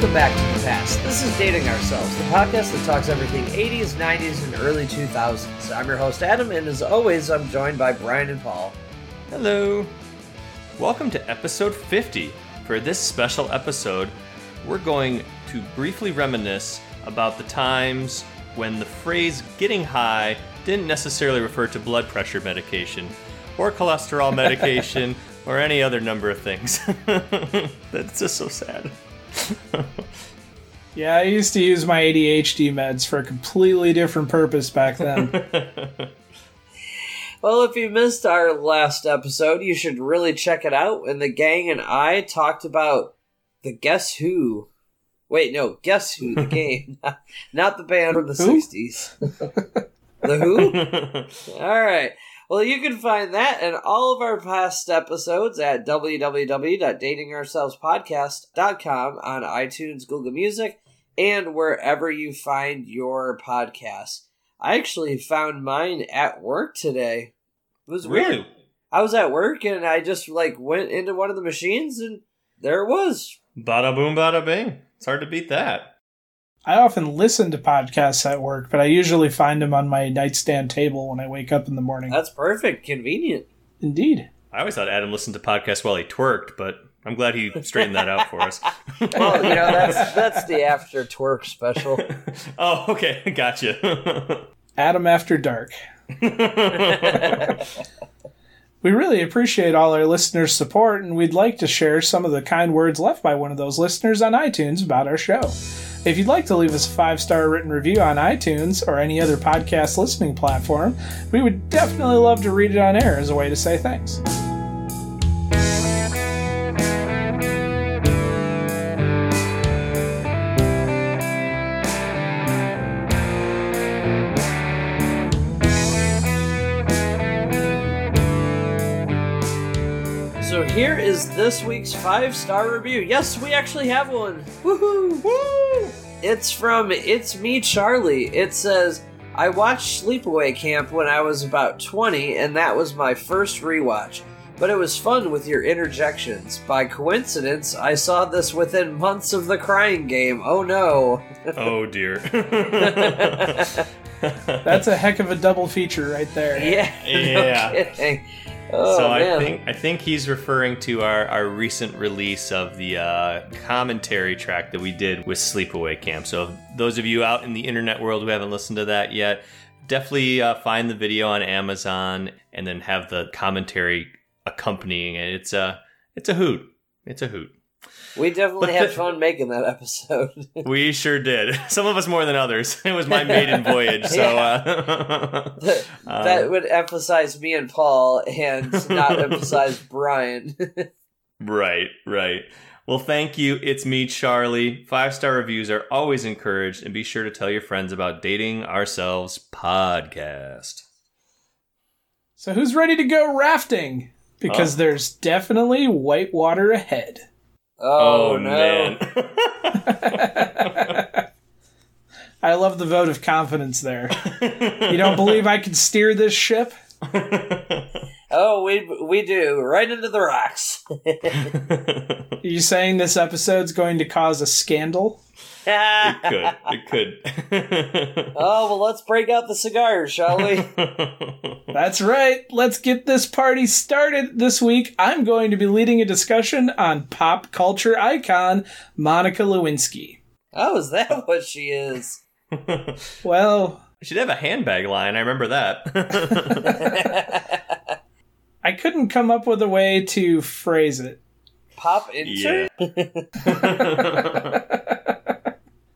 Welcome back to The Past. This is Dating Ourselves, the podcast that talks everything 80s, 90s, and early 2000s. I'm your host, Adam, and as always, I'm joined by Brian and Paul. Hello. Welcome to episode 50. For this special episode, we're going to briefly reminisce about the times when the phrase getting high didn't necessarily refer to blood pressure medication or cholesterol medication or any other number of things. That's just so sad. Yeah, I used to use my ADHD meds for a completely different purpose back then. Well, if you missed our last episode, you should really check it out. And the gang and I talked about the Guess Who. Wait, no, Guess Who, the game. Not the band from the Who? 60s. The Who? All right. Well, you can find that and all of our past episodes at www.datingourselvespodcast.com on iTunes, Google Music, and wherever you find your podcasts. I actually found mine at work today. It was weird. Really? I was at work and I just went into one of the machines and there it was. Bada boom, bada bing. It's hard to beat that. I often listen to podcasts at work, but I usually find them on my nightstand table when I wake up in the morning. That's perfect. Convenient. Indeed. I always thought Adam listened to podcasts while he twerked, but I'm glad he straightened that out for us. Well, that's the after twerk special. Oh, okay. Gotcha. Adam After Dark. We really appreciate all our listeners' support, and we'd like to share some of the kind words left by one of those listeners on iTunes about our show. If you'd like to leave us a 5-star written review on iTunes or any other podcast listening platform, we would definitely love to read it on air as a way to say thanks. Here is this week's 5-star review. Yes, we actually have one. Woohoo! Woo! It's from It's Me, Charlie. It says, I watched Sleepaway Camp when I was about 20, and that was my first rewatch. But it was fun with your interjections. By coincidence, I saw this within months of The Crying Game. Oh, no. Oh, dear. That's a heck of a double feature right there. Yeah. No kidding. Oh, so man. I think he's referring to our recent release of the commentary track that we did with Sleepaway Camp. So those of you out in the internet world who haven't listened to that yet, definitely find the video on Amazon and then have the commentary accompanying it. It's a hoot. It's a hoot. We definitely had fun making that episode. We sure did. Some of us more than others. It was my maiden voyage, so... that would emphasize me and Paul and not emphasize Brian. Right. Well, thank you. It's me, Charlie. 5-star reviews are always encouraged, and be sure to tell your friends about Dating Ourselves Podcast. So who's ready to go rafting? Because there's definitely whitewater ahead. Oh, no. Man. I love the vote of confidence there. You don't believe I can steer this ship? Oh, we do. Right into the rocks. Are you saying this episode's going to cause a scandal? It could. Oh, well, let's break out the cigars, shall we? That's right. Let's get this party started. This week, I'm going to be leading a discussion on pop culture icon Monica Lewinsky. Oh, is that what she is? Well... she'd have a handbag line. I remember that. I couldn't come up with a way to phrase it. Pop insert? Yeah.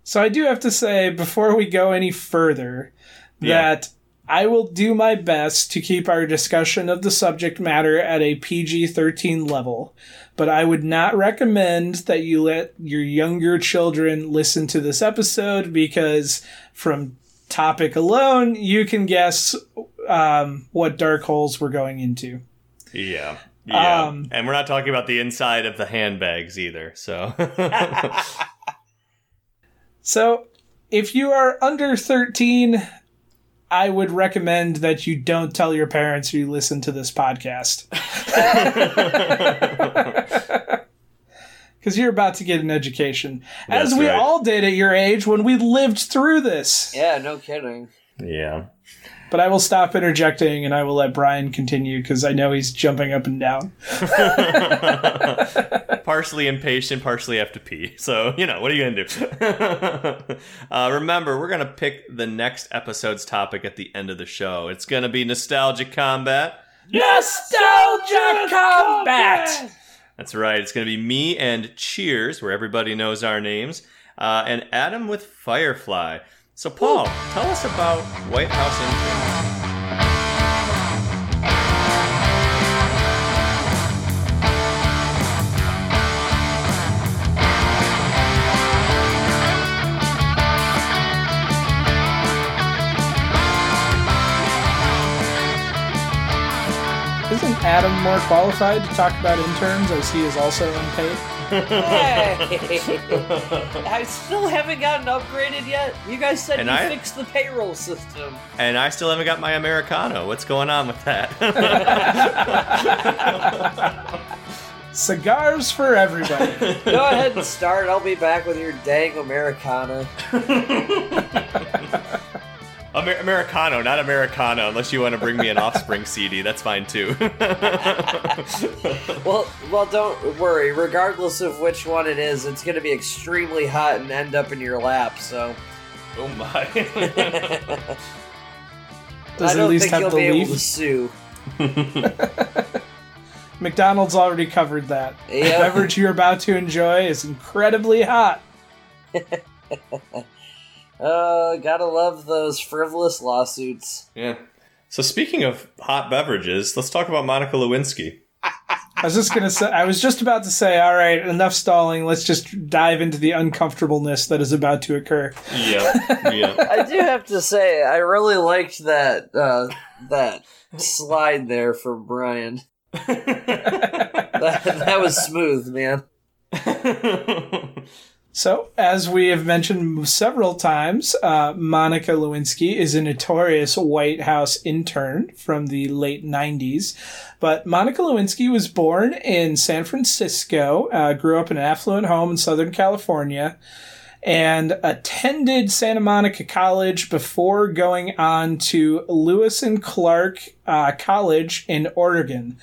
So I do have to say, before we go any further, that I will do my best to keep our discussion of the subject matter at a PG-13 level, but I would not recommend that you let your younger children listen to this episode, because from topic alone, you can guess what dark holes we're going into. Yeah. And we're not talking about the inside of the handbags either, so... So, if you are under 13, I would recommend that you don't tell your parents you listen to this podcast. because you're about to get an education. That's as we right. all did at your age when we lived through this. Yeah, no kidding. Yeah. But I will stop interjecting and I will let Brian continue because I know he's jumping up and down. Partially impatient, partially have to pee. So, you know, what are you going to do? Remember, we're going to pick the next episode's topic at the end of the show. It's going to be Nostalgia Combat. Nostalgia Combat! That's right. It's going to be me and Cheers, where everybody knows our names, and Adam with Firefly. So, Paul, tell us about White House interns. Isn't Adam more qualified to talk about interns as he is also unpaid? I still haven't gotten upgraded yet. You guys said and you fixed the payroll system. And I still haven't got my Americano. What's going on with that? Cigars for everybody. Go ahead and start. I'll be back with your dang Americano. Americano, not Americana, unless you want to bring me an Offspring CD. That's fine, too. Well, don't worry. Regardless of which one it is, it's going to be extremely hot and end up in your lap, so... Oh, my. I don't think you'll be able to sue. McDonald's already covered that. Yep. The beverage you're about to enjoy is incredibly hot. Gotta love those frivolous lawsuits. Yeah. So speaking of hot beverages, let's talk about Monica Lewinsky. I was just about to say, all right, enough stalling. Let's just dive into the uncomfortableness that is about to occur. Yeah. I do have to say, I really liked that slide there from Brian. that was smooth, man. So, as we have mentioned several times, Monica Lewinsky is a notorious White House intern from the late 90s. But Monica Lewinsky was born in San Francisco, grew up in an affluent home in Southern California, and attended Santa Monica College before going on to Lewis and Clark College in Oregon.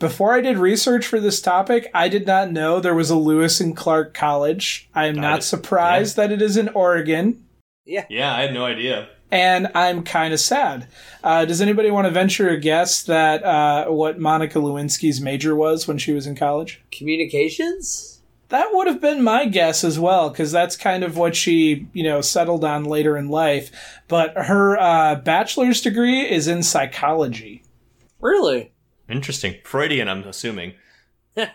Before I did research for this topic, I did not know there was a Lewis and Clark College. I am not surprised that it is in Oregon. Yeah. Yeah, I had no idea. And I'm kind of sad. Does anybody want to venture a guess that what Monica Lewinsky's major was when she was in college? Communications? That would have been my guess as well, because that's kind of what she, settled on later in life. But her bachelor's degree is in psychology. Really? Interesting. Freudian, I'm assuming. I'm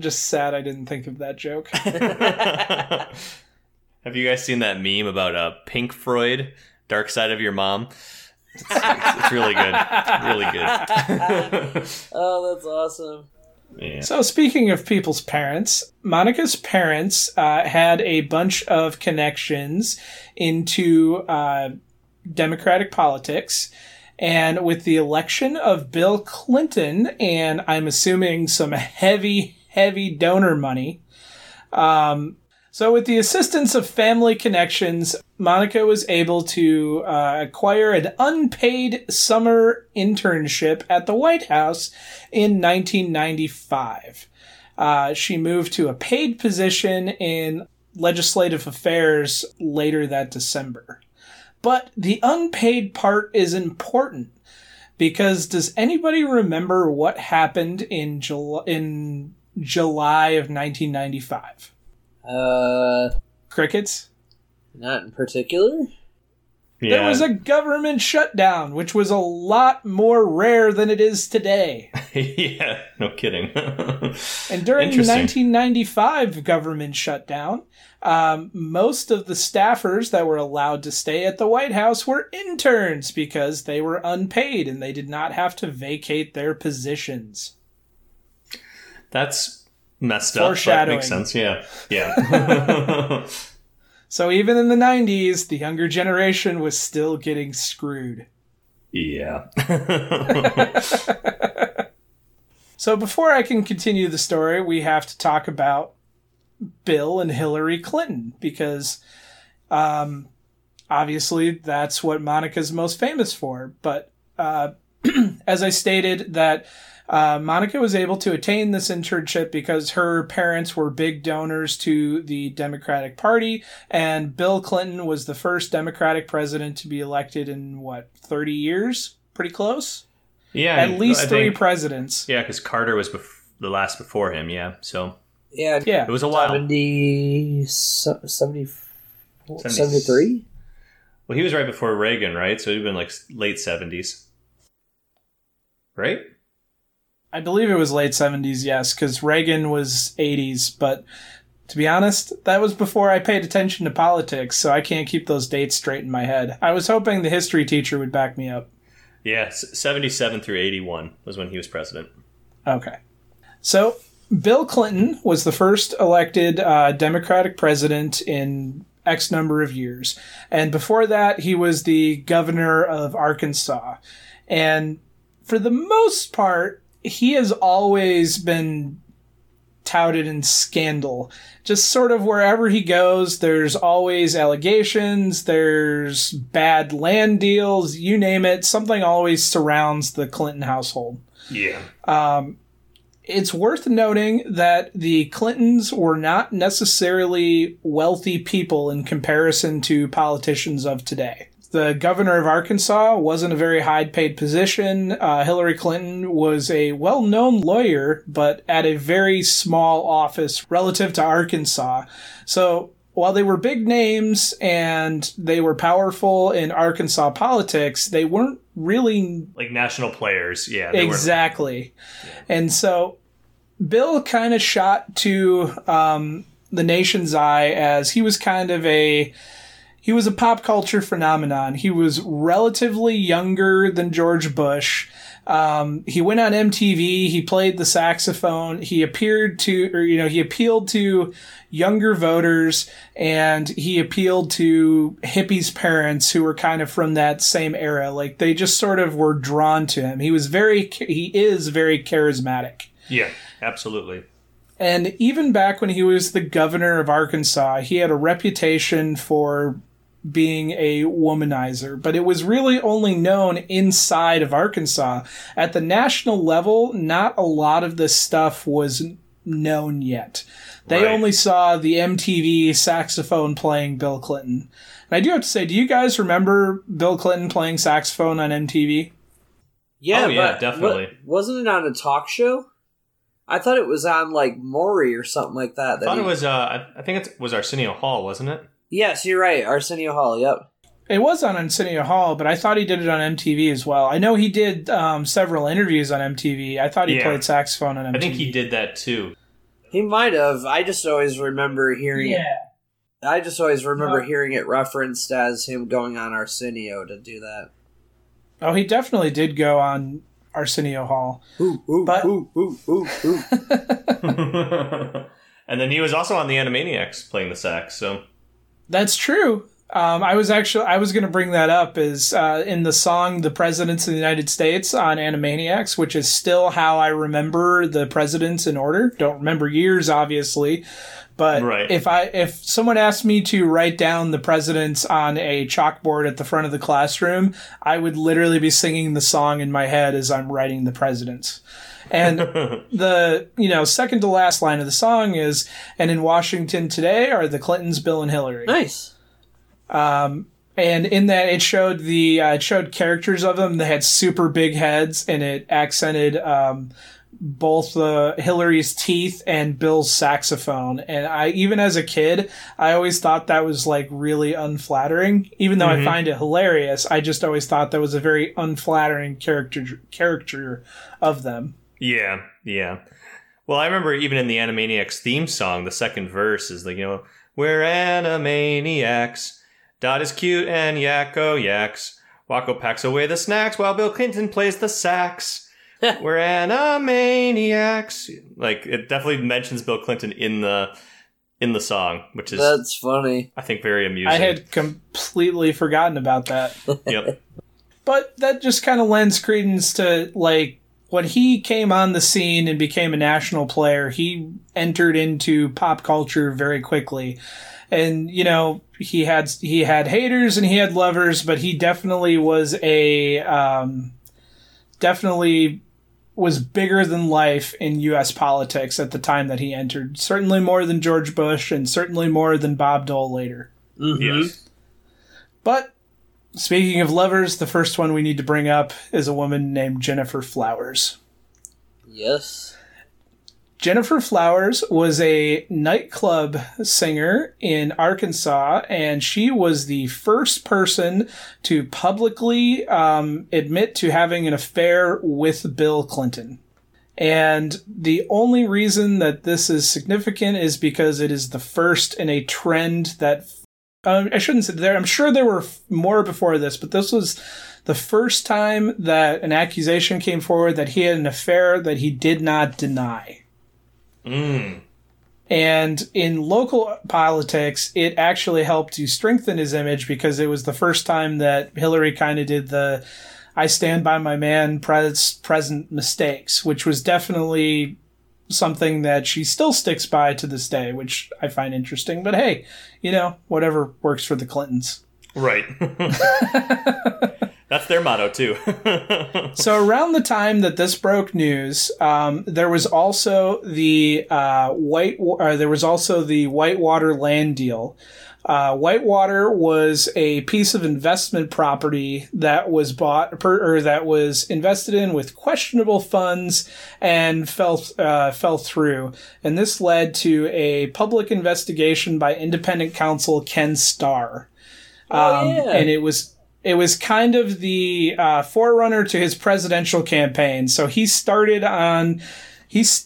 just sad I didn't think of that joke. Have you guys seen that meme about Pink Floyd, Dark Side of Your Mom? It's really good. Really good. Oh, that's awesome. Yeah. So speaking of people's parents, Monica's parents had a bunch of connections into... Democratic politics, and with the election of Bill Clinton and I'm assuming some heavy donor money, so with the assistance of family connections, Monica was able to acquire an unpaid summer internship at the White House in 1995. She moved to a paid position in legislative affairs later that December. But the unpaid part is important, because does anybody remember what happened in July of 1995? Crickets? Not in particular. Yeah. There was a government shutdown, which was a lot more rare than it is today. Yeah, no kidding. And during the 1995 government shutdown, most of the staffers that were allowed to stay at the White House were interns because they were unpaid and they did not have to vacate their positions. That's messed up. Foreshadowing. That makes sense, yeah. So even in the 90s, the younger generation was still getting screwed. Yeah. So before I can continue the story, we have to talk about Bill and Hillary Clinton, because obviously that's what Monica's most famous for. But as I stated, that Monica was able to attain this internship because her parents were big donors to the Democratic Party, and Bill Clinton was the first Democratic president to be elected in, 30 years? Pretty close? Yeah. At least three presidents. Yeah, because Carter was the last before him, yeah. So yeah. It was a while. 73? Well, he was right before Reagan, right? So it would have been late 70s. Right? I believe it was late 70s, yes, because Reagan was 80s. But to be honest, that was before I paid attention to politics, so I can't keep those dates straight in my head. I was hoping the history teacher would back me up. Yeah, 77 through 81 was when he was president. Okay. So Bill Clinton was the first elected Democratic president in X number of years. And before that, he was the governor of Arkansas. And for the most part, he has always been touted in scandal. Just sort of wherever he goes, there's always allegations, there's bad land deals, you name it. Something always surrounds the Clinton household. Yeah. It's worth noting that the Clintons were not necessarily wealthy people in comparison to politicians of today. The governor of Arkansas wasn't a very high-paid position. Hillary Clinton was a well-known lawyer, but at a very small office relative to Arkansas. So while they were big names and they were powerful in Arkansas politics, they weren't really... national players, yeah. Exactly. And so Bill kind of shot to the nation's eye as he was kind of a... He was a pop culture phenomenon. He was relatively younger than George Bush. He went on MTV. He played the saxophone. He appealed to younger voters, and he appealed to hippies' parents who were kind of from that same era. They just sort of were drawn to him. He is very charismatic. Yeah, absolutely. And even back when he was the governor of Arkansas, he had a reputation for being a womanizer, but it was really only known inside of Arkansas. At the national level, not a lot of this stuff was known yet. They only saw the MTV saxophone playing Bill Clinton. And I do have to say, do you guys remember Bill Clinton playing saxophone on MTV? Yeah, yeah, definitely. Wasn't it on a talk show? I thought it was on Maury or something like that. It was. I think it was Arsenio Hall, wasn't it? Yes, you're right. Arsenio Hall. Yep. It was on Arsenio Hall, but I thought he did it on MTV as well. I know he did several interviews on MTV. I thought he played saxophone on MTV. I think he did that too. He might have. I just always remember hearing it. I just always remember hearing it referenced as him going on Arsenio to do that. Oh, he definitely did go on Arsenio Hall. Ooh. And then he was also on the Animaniacs playing the sax, so that's true. I was going to bring that up is in the song The Presidents of the United States on Animaniacs, which is still how I remember the presidents in order. Don't remember years, obviously, but if someone asked me to write down the presidents on a chalkboard at the front of the classroom, I would literally be singing the song in my head as I'm writing the presidents. And the, second to last line of the song is, "And in Washington today are the Clintons, Bill and Hillary." Nice. And in that it showed characters of them that had super big heads, and it accented both Hillary's teeth and Bill's saxophone. And I, even as a kid, I always thought that was really unflattering. Even though I find it hilarious, I just always thought that was a very unflattering character of them. Yeah, yeah. Well, I remember even in the Animaniacs theme song, the second verse is "We're Animaniacs. Dot is cute and Yakko yaks. Wacko packs away the snacks while Bill Clinton plays the sax. We're Animaniacs." It definitely mentions Bill Clinton in the song, which is... That's funny. I think very amusing. I had completely forgotten about that. Yep. But that just kind of lends credence to when he came on the scene and became a national player, he entered into pop culture very quickly. And, you know, he had haters and he had lovers, but he definitely was definitely was bigger than life in U.S. politics at the time that he entered. Certainly more than George Bush and certainly more than Bob Dole later. Mm-hmm. Yes. But speaking of lovers, the first one we need to bring up is a woman named Gennifer Flowers. Yes. Gennifer Flowers was a nightclub singer in Arkansas, and she was the first person to publicly admit to having an affair with Bill Clinton. And the only reason that this is significant is because it is the first in a trend that... I shouldn't say there. I'm sure there were more before this, but this was... the first time that an accusation came forward that he had an affair that he did not deny. Mm. And in local politics, it actually helped to strengthen his image because it was the first time that Hillary kind of did the I stand by my man present mistakes, which was definitely something that she still sticks by to this day, which I find interesting. But hey, you know, whatever works for the Clintons. Right. That's their motto, too. So around the time that this broke news, there was also the Whitewater land deal. Whitewater was a piece of investment property that was invested in with questionable funds and fell through. And this led to a public investigation by independent counsel Ken Starr. And it was kind of the forerunner to his presidential campaign. So he started his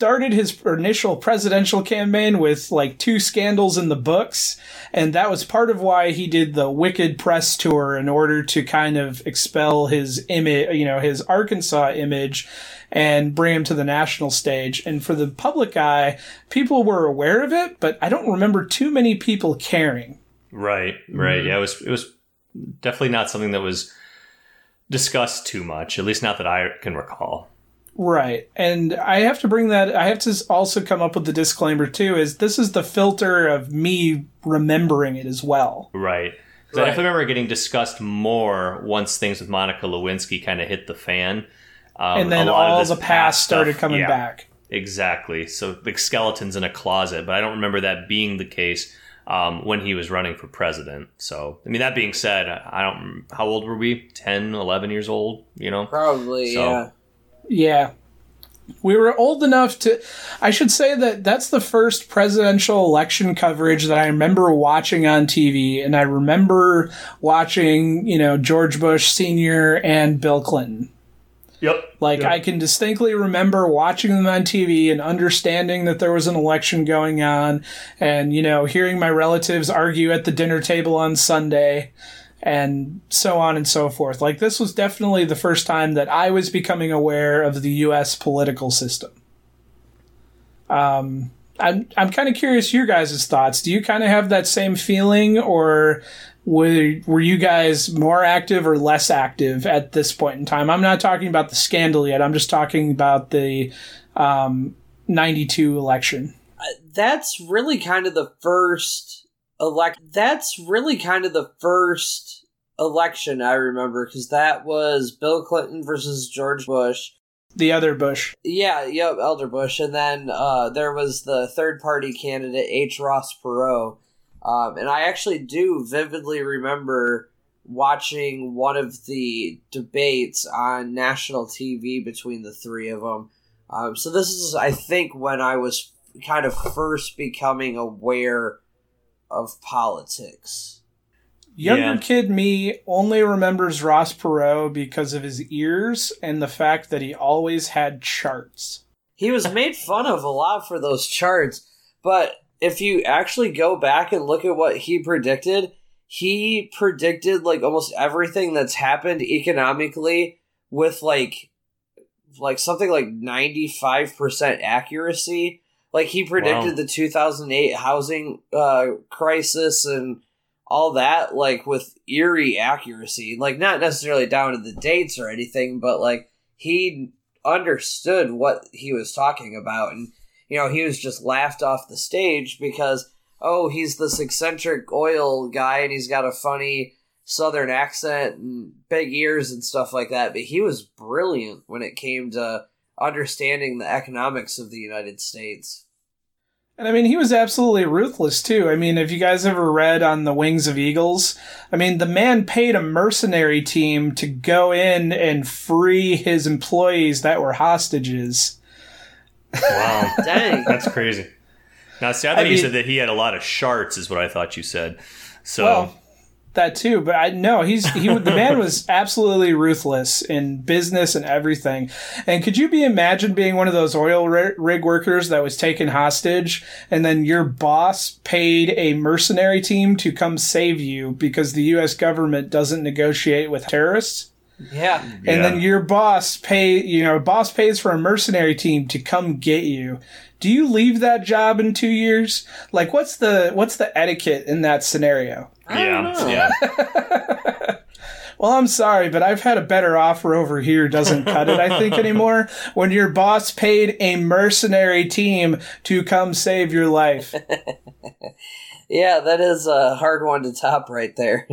initial presidential campaign with like 2 scandals in the books. And that was part of why he did the Wicked press tour in order to kind of expel his image, you know, his Arkansas image and bring him to the national stage. And for the public eye, people were aware of it, but I don't remember too many people caring. Right. Yeah, it was definitely not something that was discussed too much, at least not that I can recall. Right. And I have to also come up with the disclaimer, too, is this is the filter of me remembering it as well. Right. Because I definitely remember getting discussed more once things with Monica Lewinsky kind of hit the fan. And then all the past started coming back. Exactly. So like skeletons in a closet. But I don't remember that being the case when he was running for president. So, I mean, that being said, how old were we? 10, 11 years old, you know? Probably, so. Yeah. Yeah. We were old enough to... I should say that that's the first presidential election coverage that I remember watching on TV. And I remember watching, you know, George Bush Sr. and Bill Clinton. Yep. I can distinctly remember watching them on TV and understanding that there was an election going on and, you know, hearing my relatives argue at the dinner table on Sunday and so on and so forth. Like, this was definitely the first time that I was becoming aware of the U.S. political system. I'm kind of curious your guys' thoughts. Do you kind of have that same feeling, or... Were you guys more active or less active at this point in time? I'm not talking about the scandal yet. I'm just talking about the 92 election. That's really kind of the first election I remember, because that was Bill Clinton versus George Bush. The other Bush. Yeah, Elder Bush. And then there was the third-party candidate, H. Ross Perot. And I actually do vividly remember watching one of the debates on national TV between the three of them. So this is, I think, when I was kind of first becoming aware of politics. Younger kid me only remembers Ross Perot because of his ears and the fact that he always had charts. He was made fun of a lot for those charts, but... if you actually go back and look at what he predicted like almost everything that's happened economically with like something like 95% accuracy. Like he predicted the 2008 housing crisis and all that, like with eerie accuracy, like not necessarily down to the dates or anything, but like he understood what he was talking about. And, you know, he was just laughed off the stage because, oh, he's this eccentric oil guy and he's got a funny southern accent and big ears and stuff like that. But he was brilliant when it came to understanding the economics of the United States. And I mean, he was absolutely ruthless, too. I mean, if you guys ever read On the Wings of Eagles, I mean, the man paid a mercenary team to go in and free his employees that were hostages. Wow. Dang. That's crazy. Now, see, I thought you said that he had a lot of sharts is what I thought you said. So well, that, too. But I no, he the man was absolutely ruthless in business and everything. And could you be imagine being one of those oil rig workers that was taken hostage and then your boss paid a mercenary team to come save you because the U.S. government doesn't negotiate with terrorists? Yeah. And then your boss pays for a mercenary team to come get you. Do you leave that job in 2 years? Like, what's the etiquette in that scenario? I don't know. Well, I'm sorry, but I've had a better offer over here doesn't cut it, I think, anymore. When your boss paid a mercenary team to come save your life. Yeah, that is a hard one to top right there.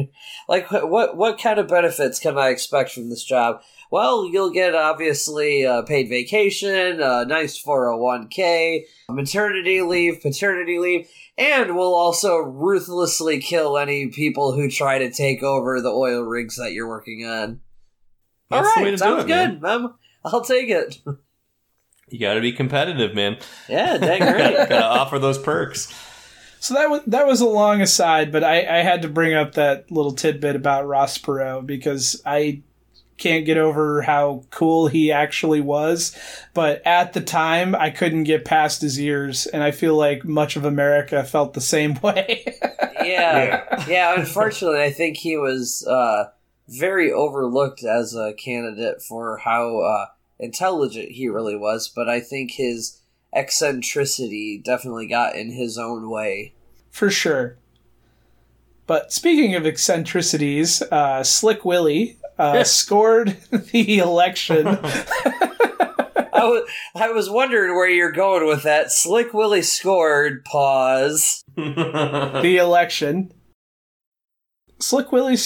Like, what kind of benefits can I expect from this job? Well, you'll get, obviously, paid vacation, a nice 401k, maternity leave, paternity leave, and we'll also ruthlessly kill any people who try to take over the oil rigs that you're working on. That's all right, sounds good, man. I'll take it. You got to be competitive, man. Yeah, dang right. Got to offer those perks. So that was a long aside, but I had to bring up that little tidbit about Ross Perot because I can't get over how cool he actually was. But at the time, I couldn't get past his ears, and I feel like much of America felt the same way. Yeah. Unfortunately, I think he was very overlooked as a candidate for how intelligent he really was, but I think his eccentricity definitely got in his own way. For sure. But speaking of eccentricities, Slick Willie scored the election. I was wondering where you're going with that. Slick Willie scored, pause, the election. Slick Willie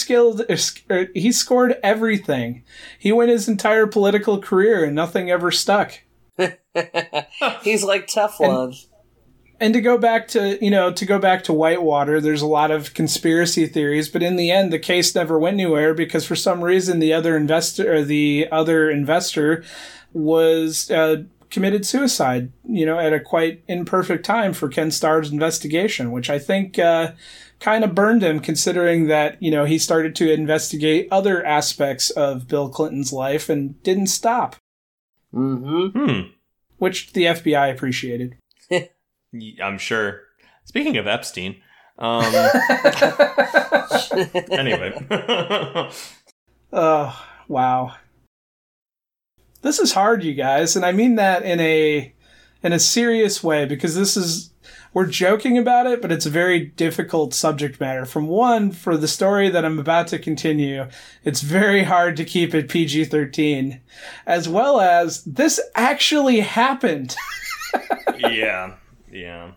he scored everything. He went his entire political career and nothing ever stuck. He's like Teflon. And to go back to Whitewater, there's a lot of conspiracy theories, but in the end, the case never went anywhere because for some reason the other investor was committed suicide. You know, at a quite imperfect time for Ken Starr's investigation, which I think kind of burned him, considering that he started to investigate other aspects of Bill Clinton's life and didn't stop. Mm-hmm. Which the FBI appreciated. I'm sure. Speaking of Epstein, anyway. Oh, wow. This is hard, you guys, and I mean that in a serious way, because we're joking about it, but it's a very difficult subject matter. For the story that I'm about to continue, it's very hard to keep it PG-13, as well as this actually happened. Yeah.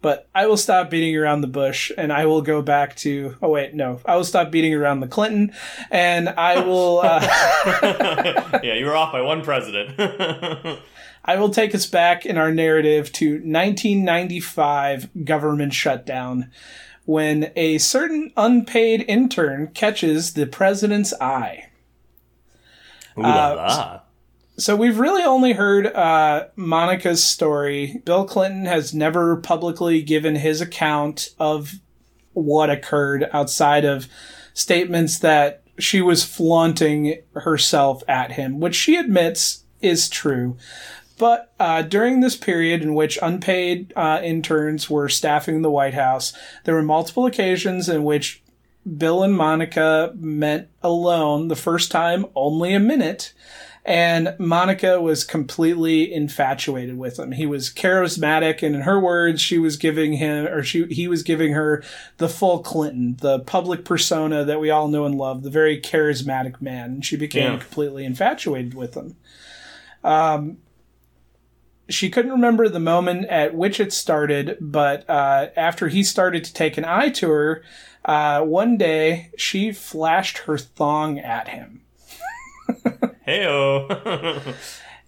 But I will stop beating around the bush and I will go back to... Oh, wait, no. I will stop beating around the Clinton and I will... Yeah, you were off by one president. I will take us back in our narrative to 1995 government shutdown when a certain unpaid intern catches the president's eye. Ooh la la. So we've really only heard Monica's story. Bill Clinton has never publicly given his account of what occurred outside of statements that she was flaunting herself at him, which she admits is true. But during this period in which unpaid interns were staffing the White House, there were multiple occasions in which Bill and Monica met alone, the first time only a minute, And Monica was completely infatuated with him. He was charismatic, and in her words, he was giving her the full Clinton, the public persona that we all know and love, the very charismatic man. And she became completely infatuated with him. She couldn't remember the moment at which it started, but after he started to take an eye to her, one day she flashed her thong at him. Hey-o.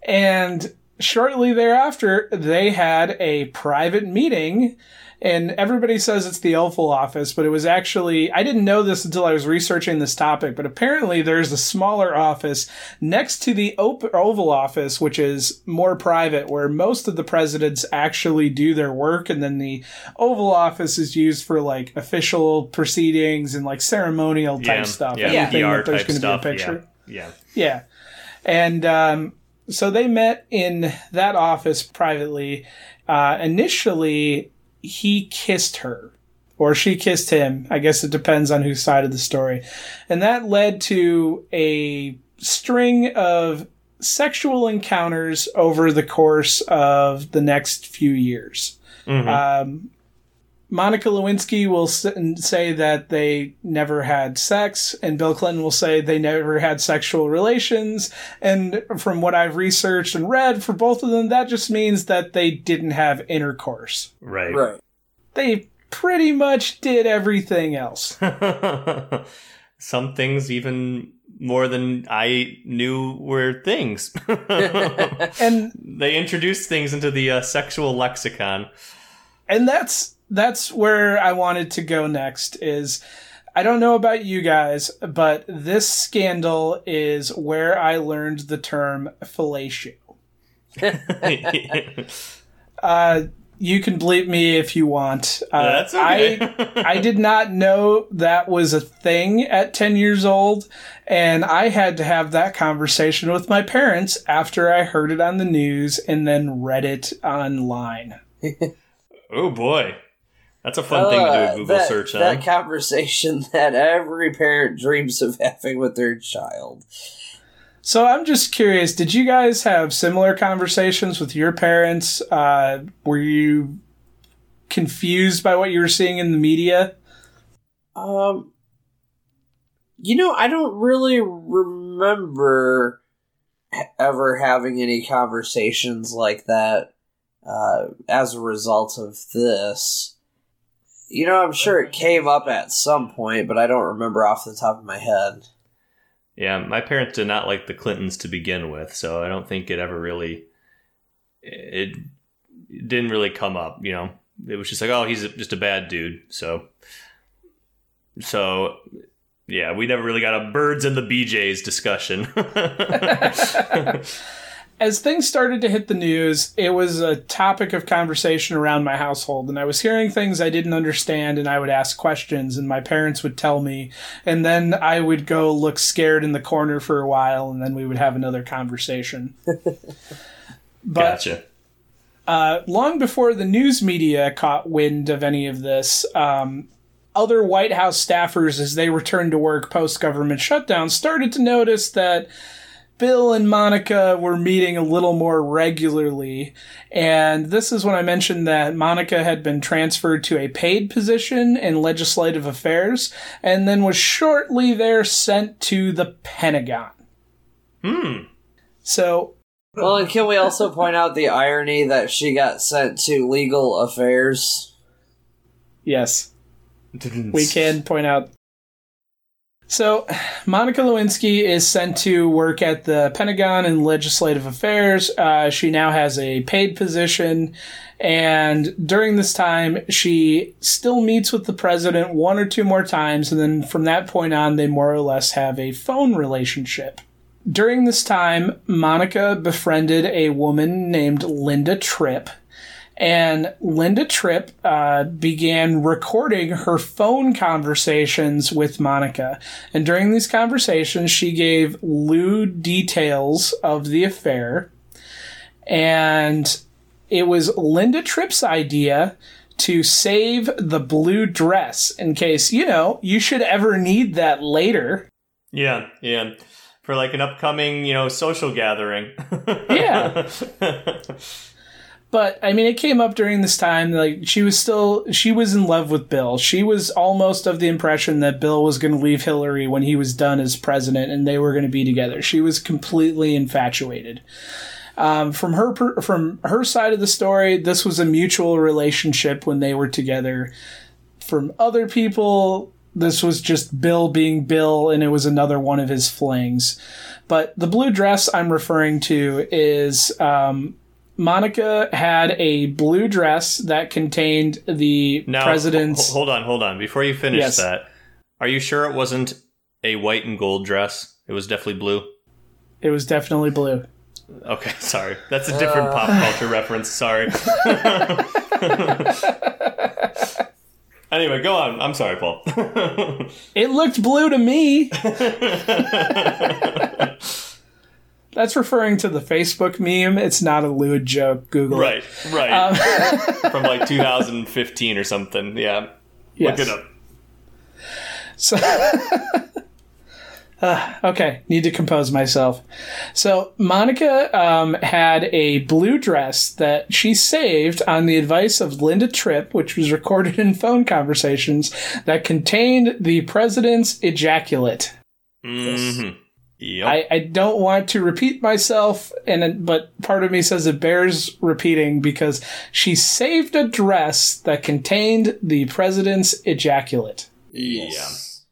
And shortly thereafter, they had a private meeting, and everybody says it's the Oval Office, but it was actually, I didn't know this until I was researching this topic, but apparently there's a smaller office next to the Oval Office, which is more private, where most of the presidents actually do their work, and then the Oval Office is used for, like, official proceedings and, like, ceremonial type stuff. Yeah, anything that there's going to be a picture. Yeah. And so they met in that office privately. Initially, he kissed her, or she kissed him. I guess it depends on whose side of the story. And that led to a string of sexual encounters over the course of the next few years. Mm-hmm. Monica Lewinsky will say that they never had sex, and Bill Clinton will say they never had sexual relations. And from what I've researched and read for both of them, that just means that they didn't have intercourse. Right. They pretty much did everything else. Some things even more than I knew were things. And they introduced things into the sexual lexicon. And that's where I wanted to go next is, I don't know about you guys, but this scandal is where I learned the term fellatio. You can bleep me if you want. That's okay. I did not know that was a thing at 10 years old, and I had to have that conversation with my parents after I heard it on the news and then read it online. Oh, boy. That's a fun thing to do a Google search on. That conversation that every parent dreams of having with their child. So I'm just curious, did you guys have similar conversations with your parents? Were you confused by what you were seeing in the media? I don't really remember ever having any conversations like that as a result of this. I'm sure it came up at some point, but I don't remember off the top of my head. Yeah, my parents did not like the Clintons to begin with, so I don't think it ever really... It didn't really come up, It was just like, oh, he's just a bad dude, So, yeah, we never really got a birds and the BJs discussion. As things started to hit the news, it was a topic of conversation around my household, and I was hearing things I didn't understand, and I would ask questions, and my parents would tell me, and then I would go look scared in the corner for a while, and then we would have another conversation. Gotcha. Long before the news media caught wind of any of this, other White House staffers, as they returned to work post-government shutdown, started to notice that Bill and Monica were meeting a little more regularly, and this is when I mentioned that Monica had been transferred to a paid position in legislative affairs, and then was shortly there sent to the Pentagon. So... Well, and can we also point out the irony that she got sent to legal affairs? Yes. We can point out... So, Monica Lewinsky is sent to work at the Pentagon in legislative affairs. She now has a paid position, and during this time, she still meets with the president one or two more times, and then from that point on, they more or less have a phone relationship. During this time, Monica befriended a woman named Linda Tripp, and Linda Tripp began recording her phone conversations with Monica. And during these conversations, she gave lewd details of the affair. And it was Linda Tripp's idea to save the blue dress in case, you should ever need that later. Yeah. for like an upcoming, you know, social gathering. Yeah. But I mean, it came up during this time, like she was in love with Bill. She was almost of the impression that Bill was going to leave Hillary when he was done as president and they were going to be together. She was completely infatuated. From her side of the story, this was a mutual relationship when they were together. From other people, this was just Bill being Bill, and it was another one of his flings. But the blue dress I'm referring to is... Monica had a blue dress that contained the president's... Hold on. Before you finish that, are you sure it wasn't a white and gold dress? It was definitely blue? It was definitely blue. Okay, sorry. That's a different pop culture reference. Sorry. Anyway, go on. I'm sorry, Paul. It looked blue to me. That's referring to the Facebook meme. It's not a lewd joke. Google it. Right. From like 2015 or something. Yeah. Yes. Look it up. So, okay. Need to compose myself. So Monica had a blue dress that she saved on the advice of Linda Tripp, which was recorded in phone conversations, that contained the president's ejaculate. Mm-hmm. Yep. I don't want to repeat myself, but part of me says it bears repeating because she saved a dress that contained the president's ejaculate. Yes.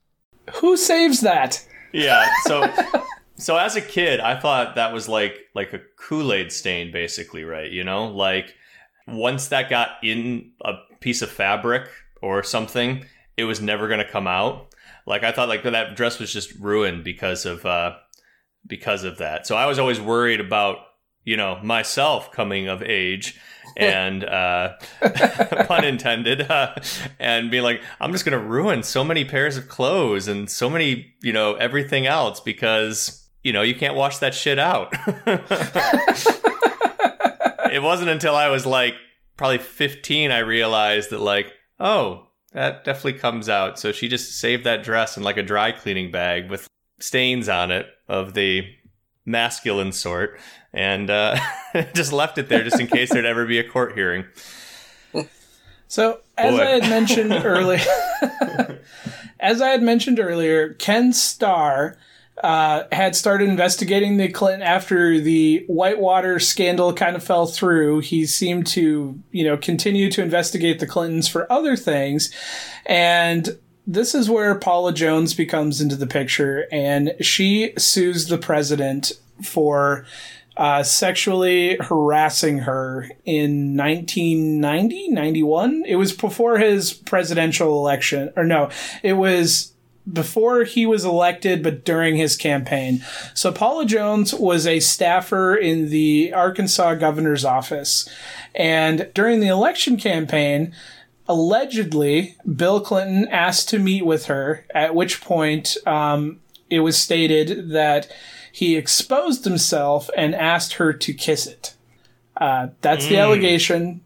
Yeah. Who saves that? Yeah. So as a kid, I thought that was like a Kool-Aid stain, basically, right? You know, like once that got in a piece of fabric or something, it was never going to come out. Like, I thought, like, that dress was just ruined because of that. So I was always worried about, you know, myself coming of age and, pun intended, and being like, I'm just going to ruin so many pairs of clothes and so many, you know, everything else because, you know, you can't wash that shit out. It wasn't until I was, like, probably 15 I realized that, like, oh... that definitely comes out. So she just saved that dress in like a dry cleaning bag with stains on it of the masculine sort and just left it there just in case there'd ever be a court hearing. So as I had mentioned earlier, Ken Starr had started investigating the Clinton after the Whitewater scandal kind of fell through. He seemed to, you know, continue to investigate the Clintons for other things. And this is where Paula Jones becomes into the picture. And she sues the president for sexually harassing her in 1990, 91. It was before his presidential election. Or no, it was... before he was elected, but during his campaign. So Paula Jones was a staffer in the Arkansas governor's office. And during the election campaign, allegedly, Bill Clinton asked to meet with her, at which point it was stated that he exposed himself and asked her to kiss it. That's the allegation.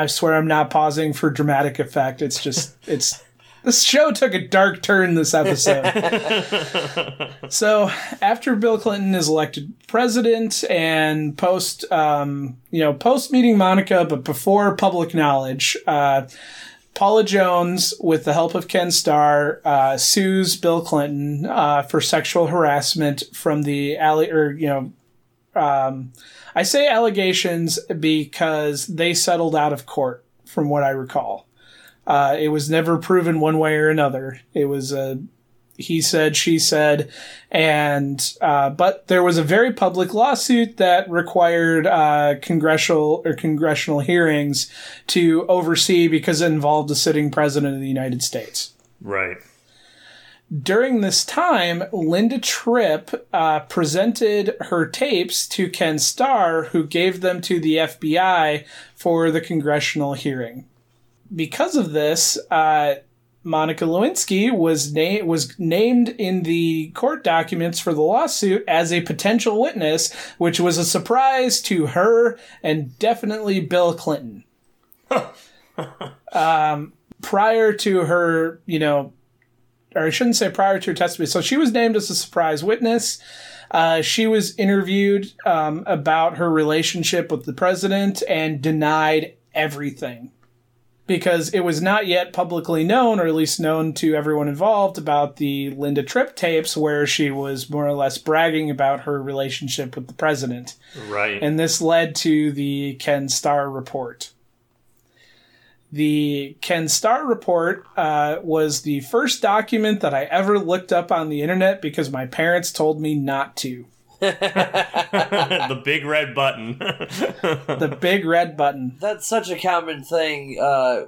I swear I'm not pausing for dramatic effect. It's just, this show took a dark turn this episode. So after Bill Clinton is elected president and post meeting Monica, but before public knowledge, Paula Jones, with the help of Ken Starr, sues Bill Clinton for sexual harassment from the I say allegations because they settled out of court, from what I recall. It was never proven one way or another. It was a he said, she said, and but there was a very public lawsuit that required congressional hearings to oversee because it involved the sitting president of the United States. Right. During this time, Linda Tripp presented her tapes to Ken Starr, who gave them to the FBI for the congressional hearing. Because of this, Monica Lewinsky was named in the court documents for the lawsuit as a potential witness, which was a surprise to her and definitely Bill Clinton. Prior to her, you know, or I shouldn't say prior to her testimony. So she was named as a surprise witness. She was interviewed about her relationship with the president and denied everything because it was not yet publicly known, or at least known to everyone involved, about the Linda Tripp tapes where she was more or less bragging about her relationship with the president. Right. And this led to the Ken Starr report. The Ken Starr report was the first document that I ever looked up on the internet because my parents told me not to. The big red button. The big red button. That's such a common thing.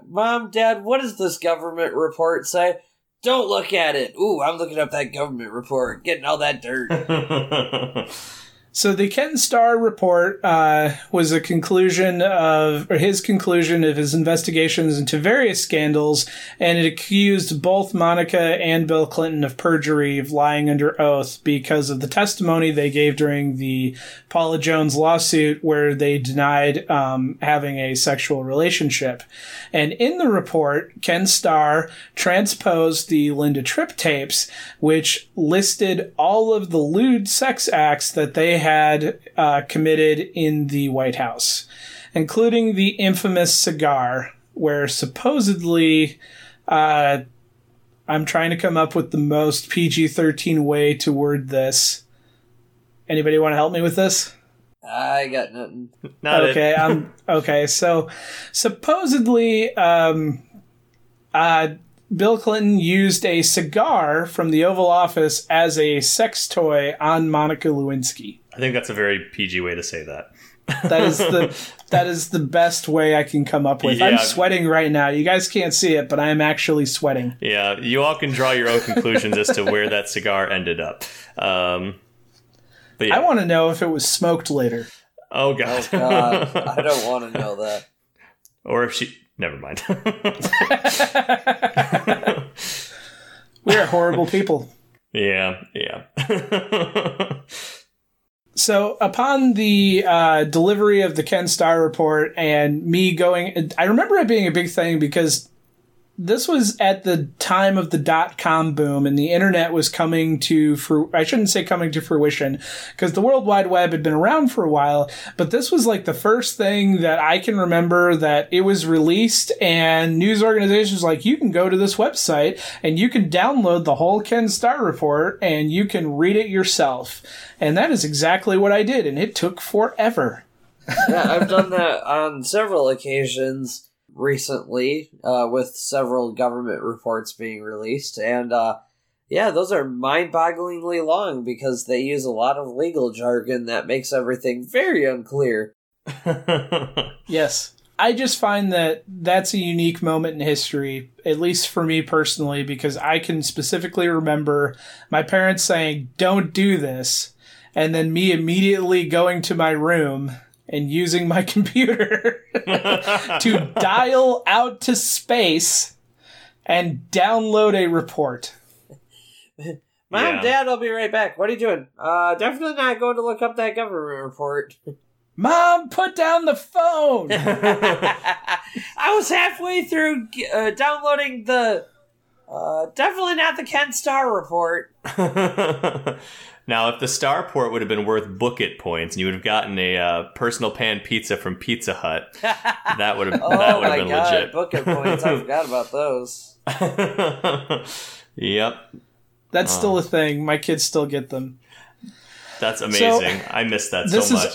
Mom, Dad, what does this government report say? Don't look at it. Ooh, I'm looking up that government report, getting all that dirt. So the Ken Starr report was a conclusion of, or his conclusion of his investigations into various scandals, and it accused both Monica and Bill Clinton of perjury, of lying under oath, because of the testimony they gave during the Paula Jones lawsuit where they denied having a sexual relationship. And in the report, Ken Starr transposed the Linda Tripp tapes, which listed all of the lewd sex acts that they had committed in the White House, including the infamous cigar, where supposedly, I'm trying to come up with the most PG-13 way to word this. Anybody want to help me with this? I got nothing. Not okay, okay. So supposedly, Bill Clinton used a cigar from the Oval Office as a sex toy on Monica Lewinsky. I think that's a very PG way to say that. That is the best way I can come up with. Yeah. I'm sweating right now. You guys can't see it, but I am actually sweating. Yeah, you all can draw your own conclusions as to where that cigar ended up. But yeah. I want to know if it was smoked later. Oh, God. Oh, God. I don't want to know that. Or if she... Never mind. We are horrible people. Yeah, yeah. So upon the delivery of the Ken Starr report and me going... I remember it being a big thing because this was at the time of the dot-com boom and the internet was coming to... I shouldn't say coming to fruition because the World Wide Web had been around for a while, but this was like the first thing that I can remember that it was released and news organizations like, you can go to this website and you can download the whole Ken Starr report and you can read it yourself. And that is exactly what I did, and it took forever. Yeah, I've done that on several occasions recently, with several government reports being released, and yeah, those are mind-bogglingly long because they use a lot of legal jargon that makes everything very unclear. Yes. I just find that that's a unique moment in history, at least for me personally, because I can specifically remember my parents saying, don't do this, and then me immediately going to my room and using my computer to dial out to space and download a report. Mom, yeah. Dad, I'll be right back. What are you doing? Definitely not going to look up that government report. Mom, put down the phone! I was halfway through downloading the... definitely not the Ken Starr report. Now, if the Starr report would have been worth book it points, and you would have gotten a personal pan pizza from Pizza Hut, that would have been God, legit. Book it points! I forgot about those. Yep, that's still a thing. My kids still get them. That's amazing. So, I miss that so much.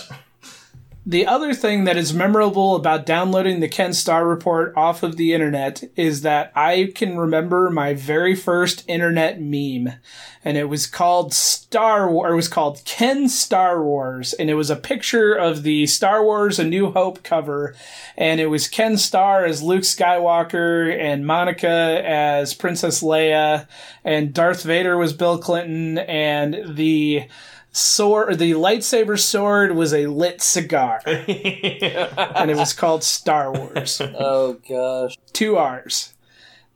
The other thing that is memorable about downloading the Ken Starr report off of the internet is that I can remember my very first internet meme, and it was called Ken Star Wars, and it was a picture of the Star Wars A New Hope cover, and it was Ken Starr as Luke Skywalker and Monica as Princess Leia, and Darth Vader was Bill Clinton, and the lightsaber sword was a lit cigar. And it was called Star Wars. Oh, gosh. 2 R's.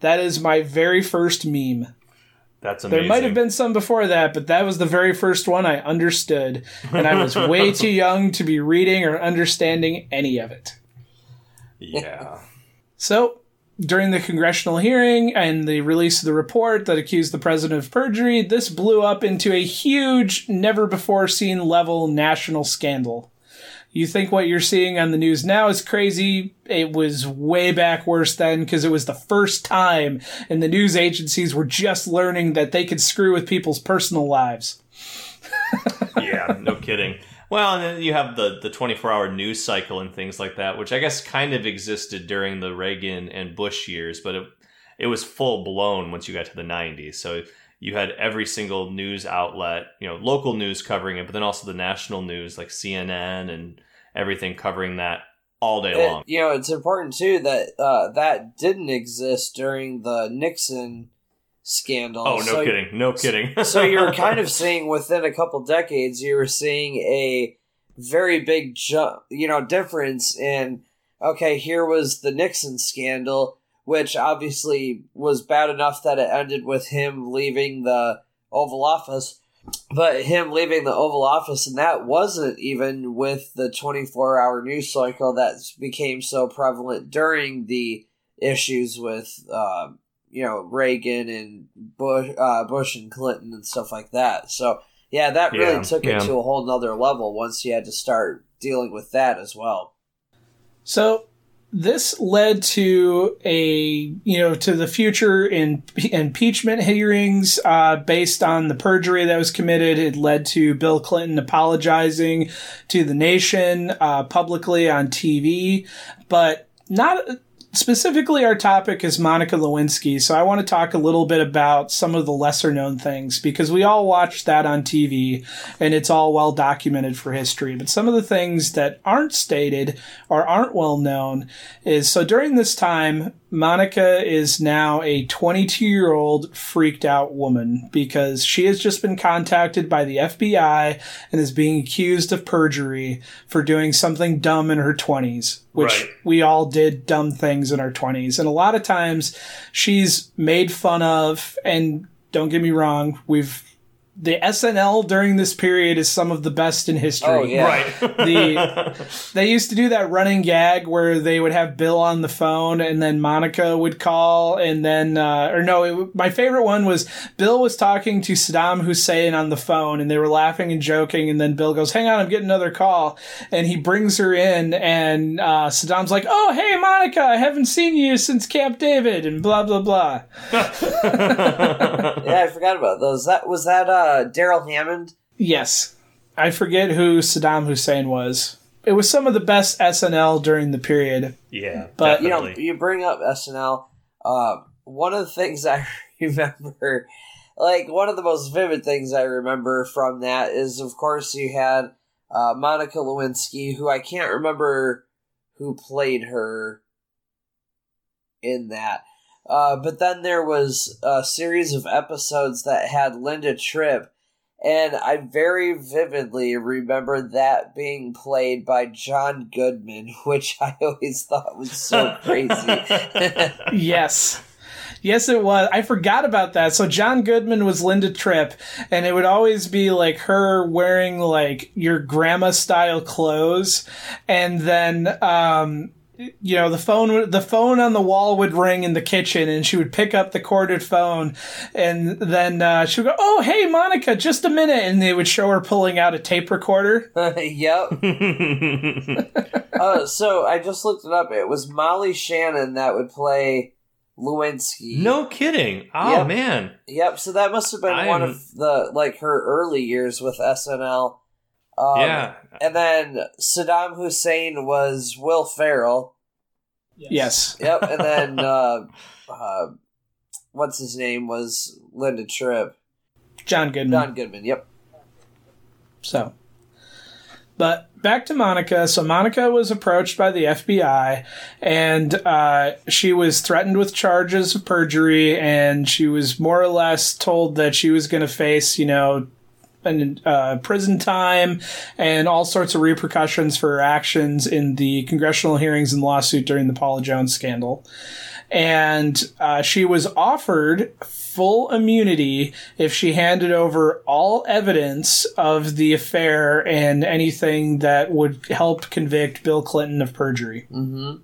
That is my very first meme. That's amazing. There might have been some before that, but that was the very first one I understood. And I was way too young to be reading or understanding any of it. Yeah. So during the congressional hearing and the release of the report that accused the president of perjury, this blew up into a huge, never-before-seen level national scandal. You think what you're seeing on the news now is crazy. It was way back worse then because it was the first time and the news agencies were just learning that they could screw with people's personal lives. Yeah, no kidding. Well, and then you have the 24-hour news cycle and things like that, which I guess kind of existed during the Reagan and Bush years, but it was full-blown once you got to the 90s. So you had every single news outlet, local news covering it, but then also the national news like CNN and everything covering that all day long. It's important, too, that that didn't exist during the Nixon scandal. Oh, no kidding. So you're kind of seeing within a couple decades, you were seeing a very big jump, difference in, okay, here was the Nixon scandal, which obviously was bad enough that it ended with him leaving the Oval Office, but him leaving the Oval Office, and that wasn't even with the 24-hour news cycle that became so prevalent during the issues with, Reagan and Bush and Clinton and stuff like that. So, yeah, that really took it to a whole nother level once you had to start dealing with that as well. So this led to to the future in impeachment hearings based on the perjury that was committed. It led to Bill Clinton apologizing to the nation publicly on TV, but not specifically our topic is Monica Lewinsky. So I want to talk a little bit about some of the lesser known things because we all watched that on TV and it's all well documented for history. But some of the things that aren't stated or aren't well known is, so during this time, Monica is now a 22-year-old freaked out woman because she has just been contacted by the FBI and is being accused of perjury for doing something dumb in her 20s, which we all did dumb things in our 20s. And a lot of times she's made fun of, and don't get me wrong, the SNL during this period is some of the best in history. Oh, yeah. Right. They used to do that running gag where they would have Bill on the phone and then Monica would call and then, my favorite one was Bill was talking to Saddam Hussein on the phone and they were laughing and joking. And then Bill goes, hang on, I'm getting another call. And he brings her in and Saddam's like, oh, hey, Monica, I haven't seen you since Camp David and blah, blah, blah. Yeah, I forgot about those. Daryl Hammond? Yes. I forget who Saddam Hussein was. It was some of the best SNL during the period. Yeah, but definitely. You bring up SNL. One of the things I remember, like one of the most vivid things I remember from that is, of course, you had Monica Lewinsky, who I can't remember who played her in that. But then there was a series of episodes that had Linda Tripp, and I very vividly remember that being played by John Goodman, which I always thought was so crazy. Yes. Yes, it was. I forgot about that. So John Goodman was Linda Tripp, and it would always be like her wearing like your grandma style clothes. And then, the phone on the wall would ring in the kitchen and she would pick up the corded phone and then she would go, oh, hey, Monica, just a minute. And they would show her pulling out a tape recorder. Yep. So I just looked it up. It was Molly Shannon that would play Lewinsky. No kidding. Oh, yep. Man. Yep. So that must have been one of the, like, her early years with SNL. Yeah. And then Saddam Hussein was Will Ferrell. Yes. Yep. And then what's his name was Linda Tripp. John Goodman. Yep. So, but back to Monica. So Monica was approached by the FBI and she was threatened with charges of perjury and she was more or less told that she was going to face, and prison time and all sorts of repercussions for her actions in the congressional hearings and lawsuit during the Paula Jones scandal. And she was offered full immunity if she handed over all evidence of the affair and anything that would help convict Bill Clinton of perjury. Mm-hmm.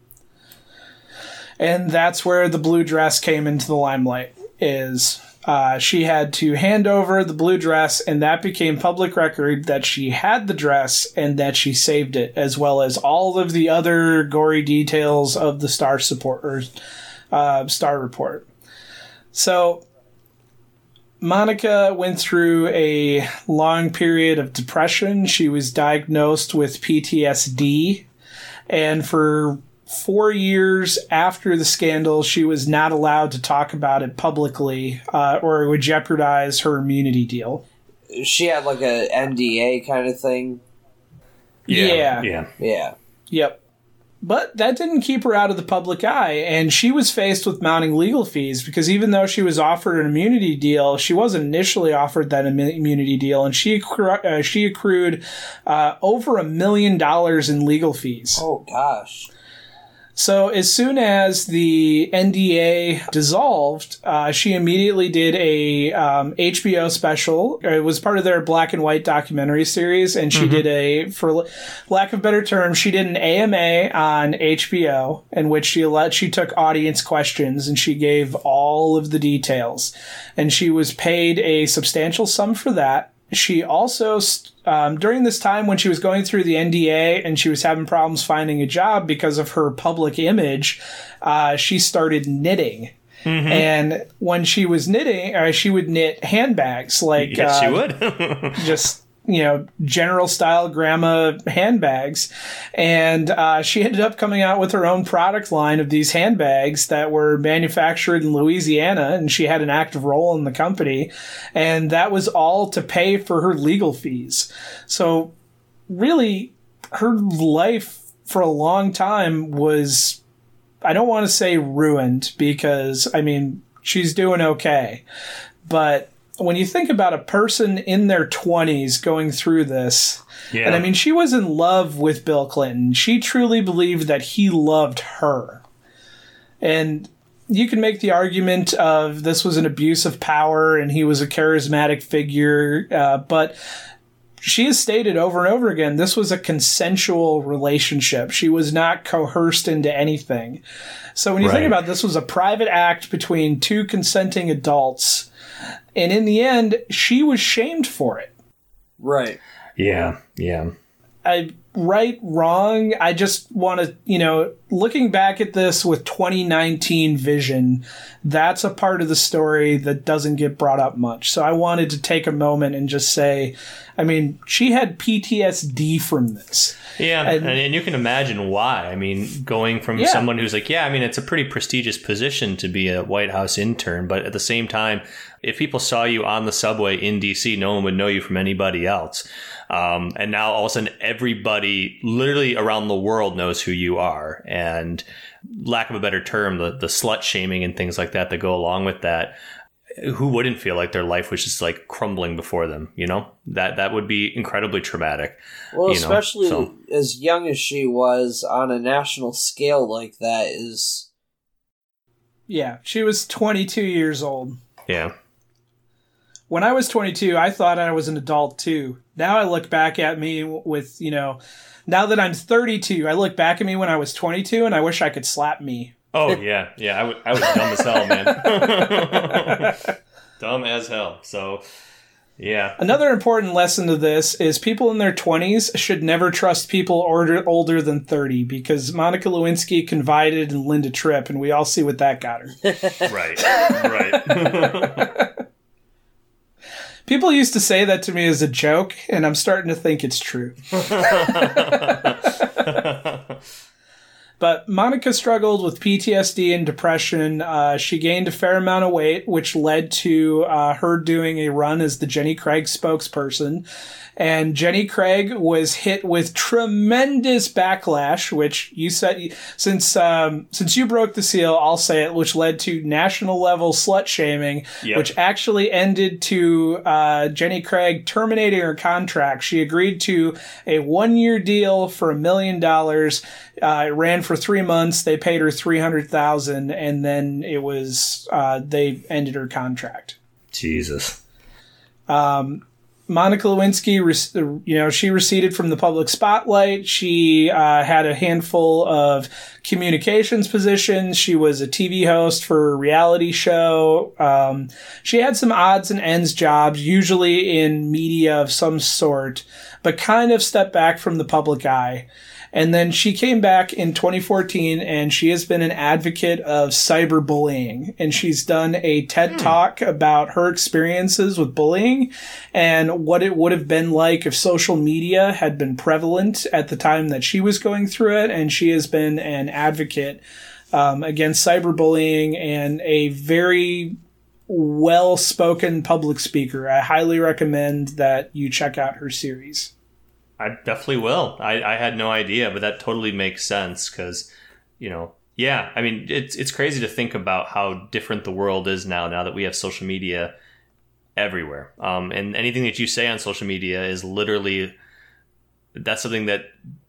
And that's where the blue dress came into the limelight, is she had to hand over the blue dress, and that became public record that she had the dress and that she saved it, as well as all of the other gory details of the Starr report. So Monica went through a long period of depression. She was diagnosed with PTSD, and for 4 years after the scandal, she was not allowed to talk about it publicly, or it would jeopardize her immunity deal. She had like a MDA kind of thing. Yeah. Yep. But that didn't keep her out of the public eye, and she was faced with mounting legal fees because even though she was offered an immunity deal, she wasn't initially offered that immunity deal, and she accrued over $1 million in legal fees. Oh, gosh. So as soon as the NDA dissolved, she immediately did a HBO special. It was part of their black and white documentary series. And she did for lack of better term, she did an AMA on HBO in which she took audience questions and she gave all of the details. And she was paid a substantial sum for that. She also, during this time when she was going through the NDA and she was having problems finding a job because of her public image, she started knitting. Mm-hmm. And when she was knitting, she would knit handbags. Like, yes, she would. Just, general style grandma handbags. And she ended up coming out with her own product line of these handbags that were manufactured in Louisiana, and she had an active role in the company. And that was all to pay for her legal fees. So really, her life for a long time was, I don't want to say ruined, because, she's doing okay. But when you think about a person in their 20s going through this, and she was in love with Bill Clinton. She truly believed that he loved her. And you can make the argument of this was an abuse of power and he was a charismatic figure, but she has stated over and over again, this was a consensual relationship. She was not coerced into anything. So when you think about it, this was a private act between two consenting adults. And in the end, she was shamed for it. Right. Yeah. Yeah. Wrong. I just want to, looking back at this with 2019 vision, that's a part of the story that doesn't get brought up much. So I wanted to take a moment and just say, she had PTSD from this. Yeah. And you can imagine why. Going from someone who's like, it's a pretty prestigious position to be a White House intern. But at the same time, if people saw you on the subway in D.C., no one would know you from anybody else. And now all of a sudden, everybody literally around the world knows who you are. And lack of a better term, the slut shaming and things like that go along with that. Who wouldn't feel like their life was just like crumbling before them? That would be incredibly traumatic. Well, especially as young as she was on a national scale like that is. Yeah, she was 22 years old. Yeah. When I was 22, I thought I was an adult, too. Now I look back at me with, now that I'm 32, I look back at me when I was 22 and I wish I could slap me. Oh, yeah. Yeah, I was dumb as hell, man. Dumb as hell. So, yeah. Another important lesson to this is people in their 20s should never trust people older than 30 because Monica Lewinsky confided in Linda Tripp, and we all see what that got her. Right. People used to say that to me as a joke, and I'm starting to think it's true. But Monica struggled with PTSD and depression. She gained a fair amount of weight, which led to her doing a run as the Jenny Craig spokesperson. And Jenny Craig was hit with tremendous backlash, which you said, since you broke the seal, I'll say it, which led to national level slut shaming, which actually ended to Jenny Craig terminating her contract. She agreed to a 1-year deal for $1 million. It ran for 3 months. They paid her $300,000, and then it was they ended her contract. Jesus. Monica Lewinsky, she receded from the public spotlight. She had a handful of communications positions. She was a TV host for a reality show. She had some odds and ends jobs, usually in media of some sort, but kind of stepped back from the public eye. And then she came back in 2014, and she has been an advocate of cyberbullying. And she's done a TED Talk about her experiences with bullying and what it would have been like if social media had been prevalent at the time that she was going through it. And she has been an advocate against cyberbullying and a very well-spoken public speaker. I highly recommend that you check out her series. I definitely will. I had no idea, but that totally makes sense because, I mean, it's crazy to think about how different the world is now that we have social media everywhere. And anything that you say on social media is literally, that's something that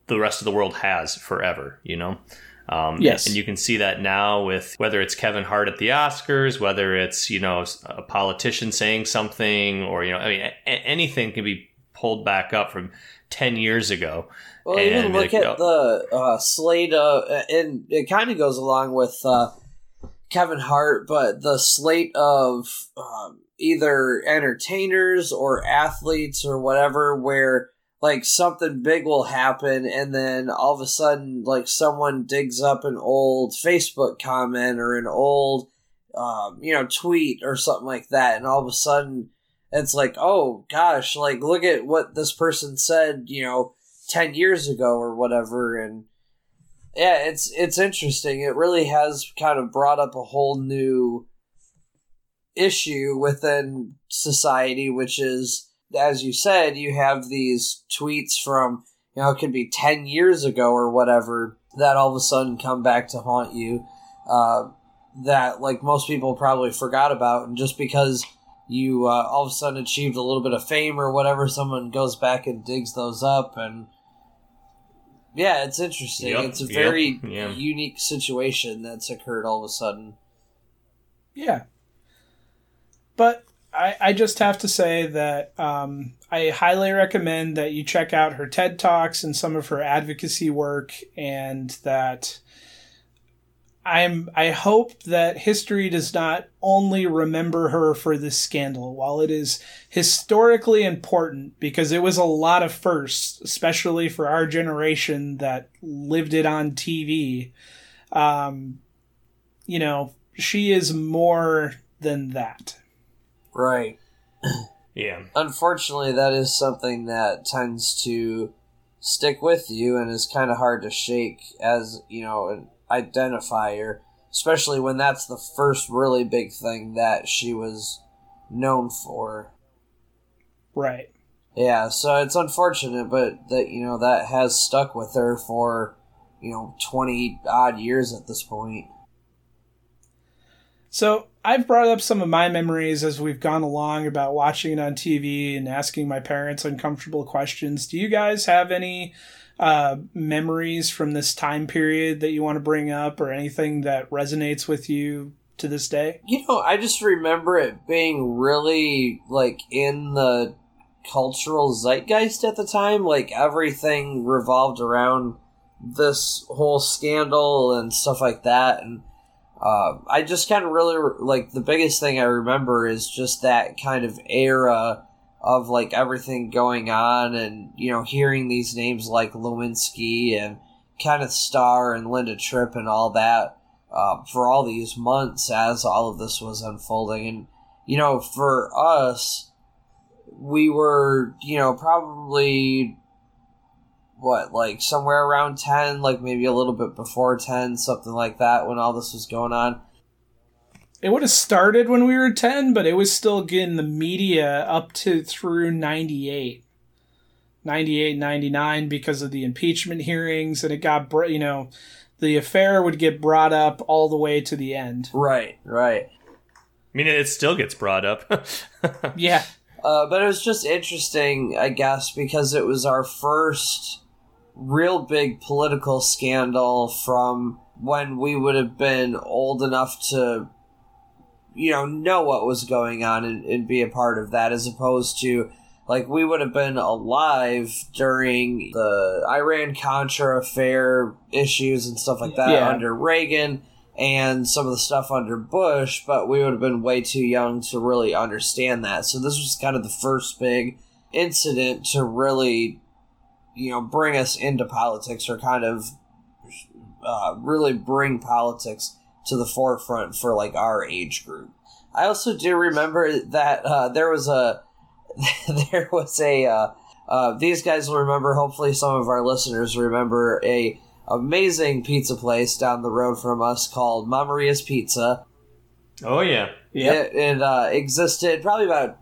the rest of the world has forever, Yes. And you can see that now with whether it's Kevin Hart at the Oscars, whether it's, a politician saying something or, anything can be pulled back up from 10 years ago. Well, and even look at the slate of, and it kind of goes along with Kevin Hart, but the slate of either entertainers or athletes or whatever, where like something big will happen and then all of a sudden like someone digs up an old Facebook comment or an old tweet or something like that, and all of a sudden it's like, oh, gosh, like, look at what this person said, 10 years ago or whatever. And, yeah, it's interesting. It really has kind of brought up a whole new issue within society, which is, as you said, you have these tweets from, it could be 10 years ago or whatever, that all of a sudden come back to haunt you, that, like, most people probably forgot about. And just because you all of a sudden achieved a little bit of fame or whatever, someone goes back and digs those up. And yeah, it's interesting. Yep, it's a very unique situation that's occurred all of a sudden. Yeah. But I just have to say that I highly recommend that you check out her TED Talks and some of her advocacy work, and that I hope that history does not only remember her for this scandal. While it is historically important, because it was a lot of firsts, especially for our generation that lived it on TV, she is more than that. Right. Yeah. Unfortunately, that is something that tends to stick with you and is kind of hard to shake as, an identifier, especially when that's the first really big thing that she was known for. Right. Yeah, so it's unfortunate, but that, that has stuck with her for, 20 odd years at this point. So I've brought up some of my memories as we've gone along about watching it on TV and asking my parents uncomfortable questions. Do you guys have any memories from this time period that you want to bring up, or anything that resonates with you to this day? I just remember it being really like in the cultural zeitgeist at the time. Like everything revolved around this whole scandal and stuff like that. And I just kind of really like the biggest thing I remember is just that kind of era of like everything going on and, hearing these names like Lewinsky and Kenneth Starr and Linda Tripp and all that for all these months as all of this was unfolding. And, for us, we were, probably somewhere around 10, like maybe a little bit before 10, something like that when all this was going on. It would have started when we were 10, but it was still getting the media up to through 98, 99 because of the impeachment hearings, and it got, the affair would get brought up all the way to the end. Right. I mean, it still gets brought up. Yeah. But it was just interesting, I guess, because it was our first real big political scandal from when we would have been old enough to know what was going on and be a part of that, as opposed to Like, we would have been alive during the Iran-Contra affair issues and stuff like that under Reagan and some of the stuff under Bush, but we would have been way too young to really understand that. So this was kind of the first big incident to really, you know, bring us into politics or kind of really bring politics to the forefront for, like, our age group. I also do remember that these guys will remember, hopefully some of our listeners remember, a amazing pizza place down the road from us called Mamaria's Pizza. Oh, yeah. Yep. It existed probably about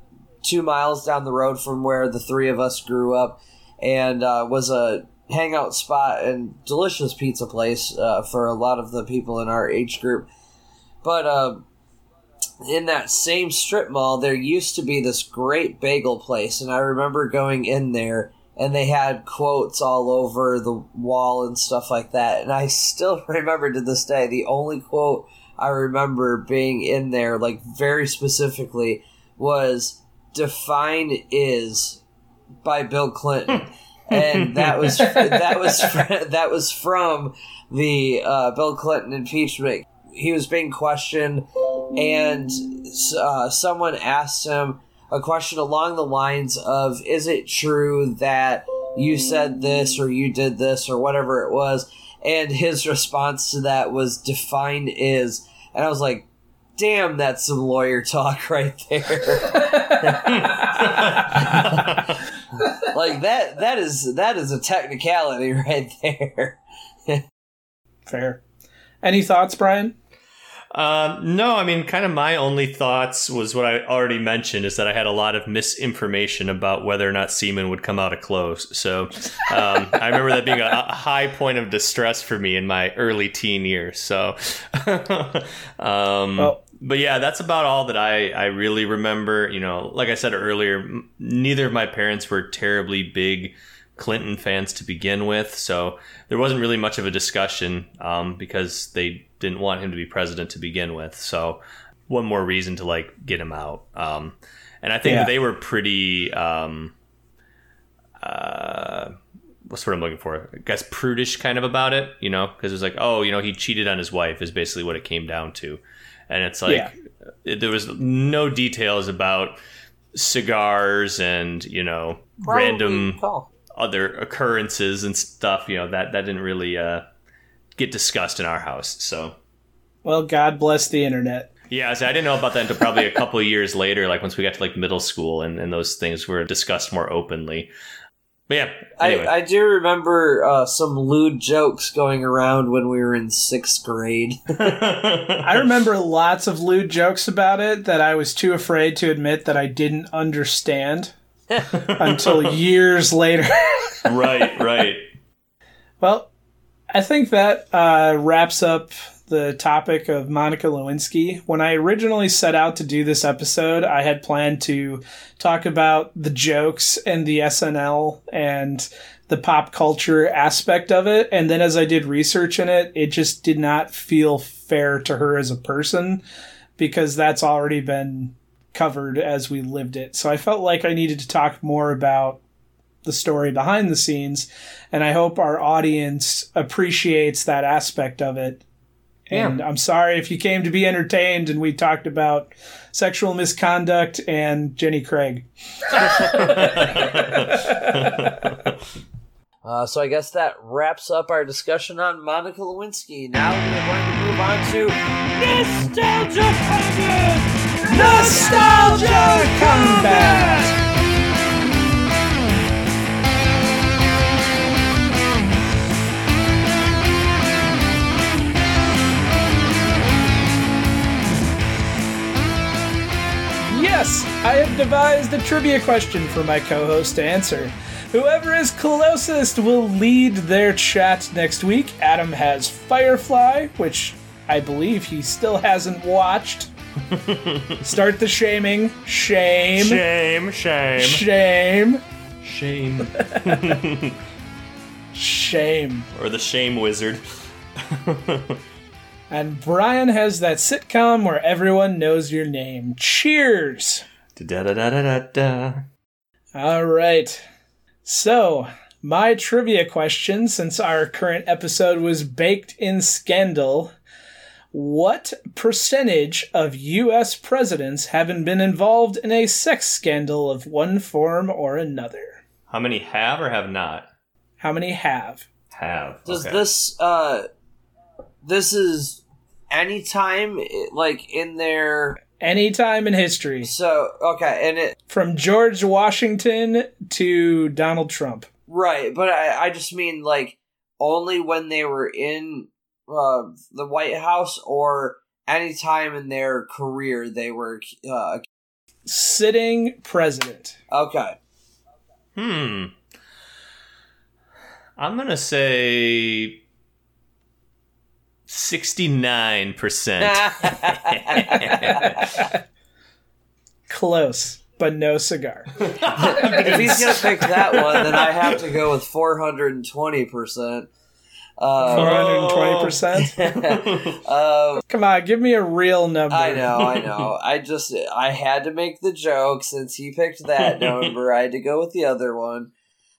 2 miles down the road from where the three of us grew up, and was a hangout spot and delicious pizza place for a lot of the people in our age group. But in that same strip mall, there used to be this great bagel place, and I remember going in there, and they had quotes all over the wall and stuff like that, and I still remember to this day, the only quote I remember being in there, like, very specifically, was, "Define is," by Bill Clinton. And that was from the Bill Clinton impeachment. He was being questioned, and someone asked him a question along the lines of, "Is it true that you said this or you did this or whatever it was?" And his response to that was, "Define is." And I was like, damn, that's some lawyer talk right there. Like, that is a technicality right there. Fair. Any thoughts, Brian? No, I mean, kind of my only thoughts was what I already mentioned, is that I had a lot of misinformation about whether or not semen would come out of clothes. So I remember that being a high point of distress for me in my early teen years. So, but yeah, that's about all that I really remember. You know, like I said earlier, neither of my parents were terribly big Clinton fans to begin with, so there wasn't really much of a discussion because they didn't want him to be president to begin with, so one more reason to, like, get him out. And I think that they were pretty what's the word I'm looking for, I guess, prudish kind of about it, you know, because it was like, oh, you know, he cheated on his wife is basically what it came down to. And it's like there was no details about cigars and, you know, random other occurrences and stuff, you know, that didn't really get discussed in our house. So, well, God bless the internet. Yeah, so I didn't know about that until probably a couple of years later, like once we got to, like, middle school and those things were discussed more openly. But yeah, anyway. I do remember some lewd jokes going around when we were in 6th grade. I remember lots of lewd jokes about it that I was too afraid to admit that I didn't understand until years later. Right. Well, I think that wraps up the topic of Monica Lewinsky. When I originally set out to do this episode, I had planned to talk about the jokes and the SNL and the pop culture aspect of it. And then as I did research in it, it just did not feel fair to her as a person because that's already been covered as we lived it. So I felt like I needed to talk more about the story behind the scenes. And I hope our audience appreciates that aspect of it. And I'm sorry if you came to be entertained and we talked about sexual misconduct and Jenny Craig. So I guess that wraps up our discussion on Monica Lewinsky. Now we're going to move on to Nostalgia Combat! Nostalgia Combat! Yes, I have devised a trivia question for my co-host to answer. Whoever is closest will lead their chat next week. Adam has Firefly, which I believe he still hasn't watched. Start the shaming. Shame. Shame, shame. Shame. Shame. Shame. Or the shame wizard. And Brian has that sitcom where everyone knows your name. Cheers! Da da da da da. All right. So, my trivia question, since our current episode was baked in scandal, what percentage of U.S. presidents have been involved in a sex scandal of one form or another? How many have or have not? How many have? Have. Okay. Does this, this is any time, like, in their... Any time in history. So, okay, and it... From George Washington to Donald Trump. Right, but I just mean, like, only when they were in the White House or any time in their career they were... Sitting president. Okay. I'm going to say... 69%. Close, but no cigar. If he's going to pick that one, then I have to go with 420%. 420%? Come on, give me a real number. I know. I had to make the joke since he picked that number. I had to go with the other one.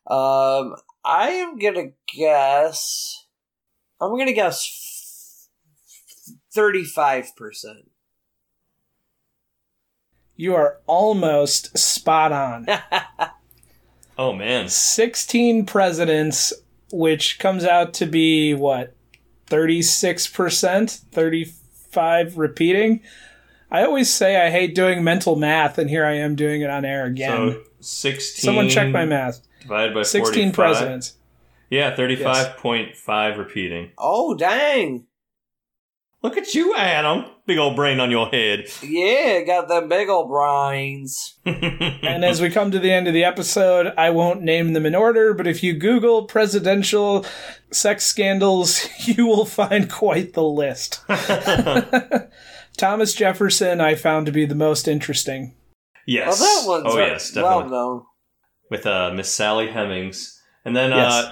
I am going to guess... 35%. You are almost spot on. Oh, man. 16 presidents, which comes out to be, what, 36%? 35 repeating? I always say I hate doing mental math, and here I am doing it on air again. So 16... Someone check my math. Divided by 16 45. 16 presidents. Yeah, 35.5 repeating. Oh, dang. Look at you, Adam. Big old brain on your head. Yeah, got them big old brains. And as we come to the end of the episode, I won't name them in order, but if you Google presidential sex scandals, you will find quite the list. Thomas Jefferson I found to be the most interesting. Yes. Well, that one's well known. With Miss Sally Hemings. And then... Yes.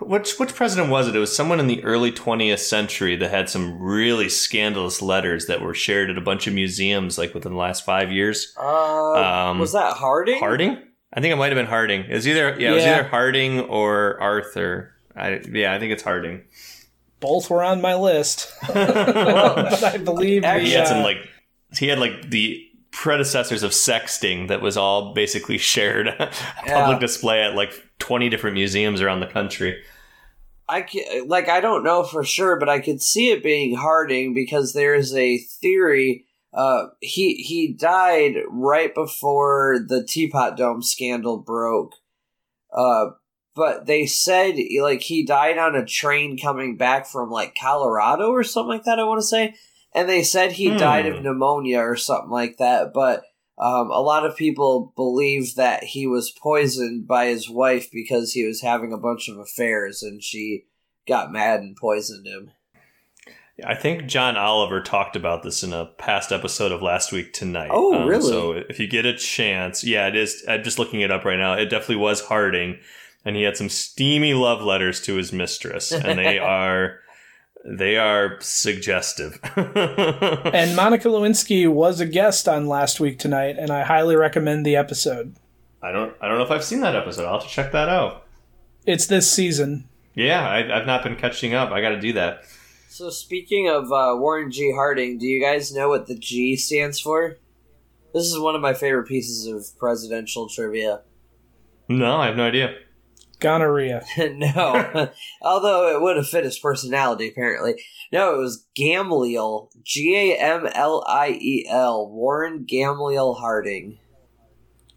Which president was it? It was someone in the early 20th century that had some really scandalous letters that were shared at a bunch of museums, like within the last 5 years. Was that Harding? Harding? I think it might have been Harding. It was either it was either Harding or Arthur. I think it's Harding. Both were on my list. But I believe he had some the predecessors of sexting that was all basically shared public display at 20 different museums around the country. I don't know for sure, but I could see it being Harding because there is a theory. He died right before the Teapot Dome scandal broke. But they said he died on a train coming back from Colorado or something like that, I want to say. And they said he died of pneumonia or something like that, but a lot of people believe that he was poisoned by his wife because he was having a bunch of affairs and she got mad and poisoned him. I think John Oliver talked about this in a past episode of Last Week Tonight. Oh, really? So if you get a chance, it is. I'm just looking it up right now. It definitely was Harding, and he had some steamy love letters to his mistress, and they are... They are suggestive. And Monica Lewinsky was a guest on Last Week Tonight, and I highly recommend the episode. I don't know if I've seen that episode. I'll have to check that out. It's this season. Yeah, I've not been catching up. I got to do that. So speaking of Warren G. Harding, do you guys know what the G stands for? This is one of my favorite pieces of presidential trivia. No, I have no idea. Gonorrhea. No. Although it would have fit his personality, apparently. No, it was Gamliel. Gamliel. Warren Gamliel Harding.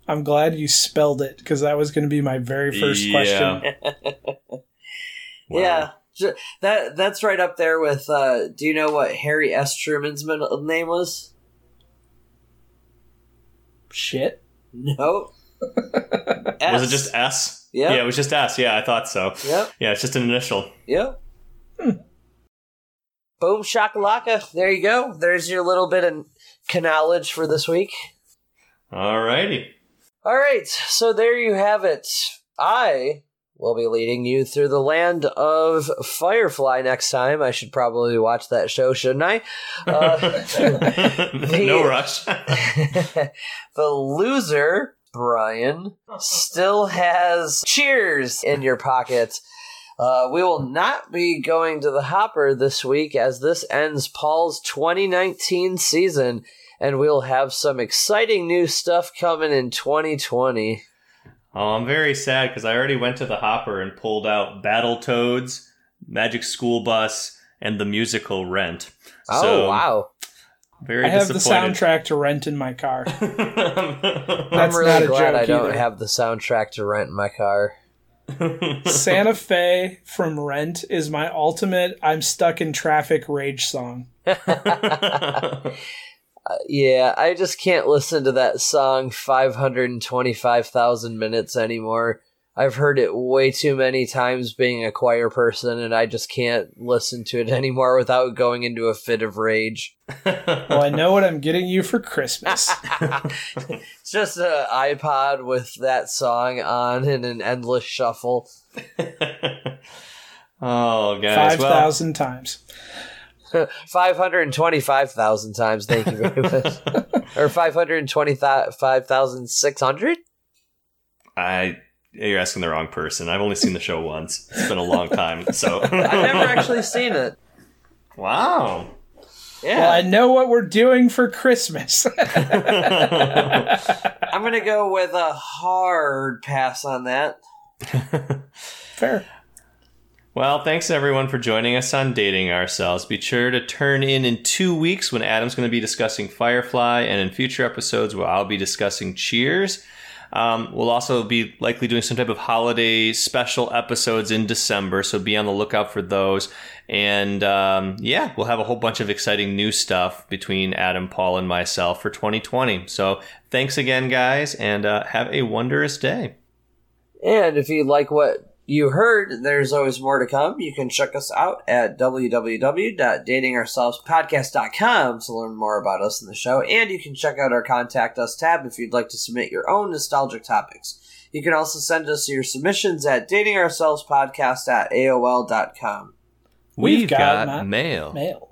I'm glad you spelled it, because that was going to be my very first question. Wow. Yeah. That's right up there with, do you know what Harry S. Truman's middle name was? Shit. No. Was it just S? Yep. Yeah, it was just S. Yeah, I thought so. Yep. Yeah, it's just an initial. Yep. Boom, shakalaka. There you go. There's your little bit of knowledge for this week. All righty. All right, so there you have it. I will be leading you through the land of Firefly next time. I should probably watch that show, shouldn't I? No rush. The loser... Brian, still has Cheers in your pocket. We will not be going to the Hopper this week, as this ends Paul's 2019 season, and we'll have some exciting new stuff coming in 2020. Oh, I'm very sad because I already went to the Hopper and pulled out Battletoads, Magic School Bus, and the musical Rent. Oh, so, wow. Very disappointed. I have the soundtrack to Rent in my car. I'm really glad I don't have the soundtrack to Rent in my car. Santa Fe from Rent is my ultimate I'm stuck in traffic rage song. Yeah, I just can't listen to that song 525,000 minutes anymore. I've heard it way too many times being a choir person, and I just can't listen to it anymore without going into a fit of rage. Well, I know what I'm getting you for Christmas. It's just an iPod with that song on in an endless shuffle. Oh, guys. 5,000 times. 525,000 times, thank you very much. Or 525,600? You're asking the wrong person. I've only seen the show once. It's been a long time, so I've never actually seen it. Wow. Yeah. Well, I know what we're doing for Christmas. I'm going to go with a hard pass on that. Fair. Well, thanks everyone for joining us on Dating Ourselves. Be sure to turn in 2 weeks when Adam's going to be discussing Firefly, and in future episodes where I'll be discussing Cheers. We'll also be likely doing some type of holiday special episodes in December, so be on the lookout for those. And we'll have a whole bunch of exciting new stuff between Adam, Paul, and myself for 2020. So thanks again, guys, and have a wondrous day. And if you like what you heard, there's always more to come. You can check us out at www.datingourselvespodcast.com to learn more about us and the show, and you can check out our Contact Us tab if you'd like to submit your own nostalgic topics. You can also send us your submissions at datingourselvespodcast@aol.com. We've got mail.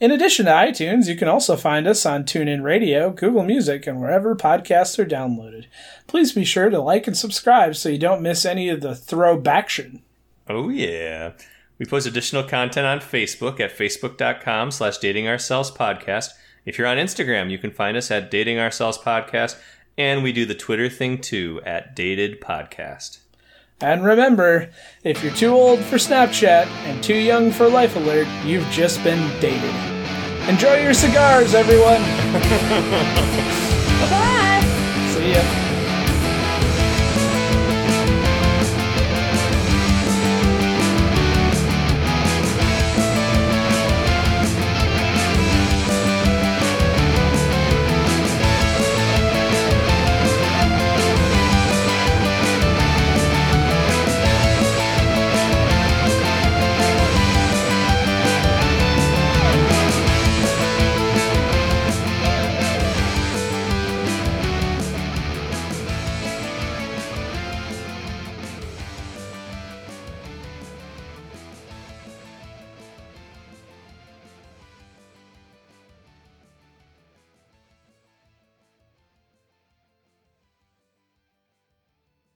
In addition to iTunes, you can also find us on TuneIn Radio, Google Music, and wherever podcasts are downloaded. Please be sure to like and subscribe so you don't miss any of the throwback-tion. Oh, yeah. We post additional content on Facebook at facebook.com/datingourselvespodcast. If you're on Instagram, you can find us at Dating Ourselves Podcast, and we do the Twitter thing, too, at Dated Podcast. And remember, if you're too old for Snapchat and too young for Life Alert, you've just been dated. Enjoy your cigars, everyone! Bye-bye! See ya.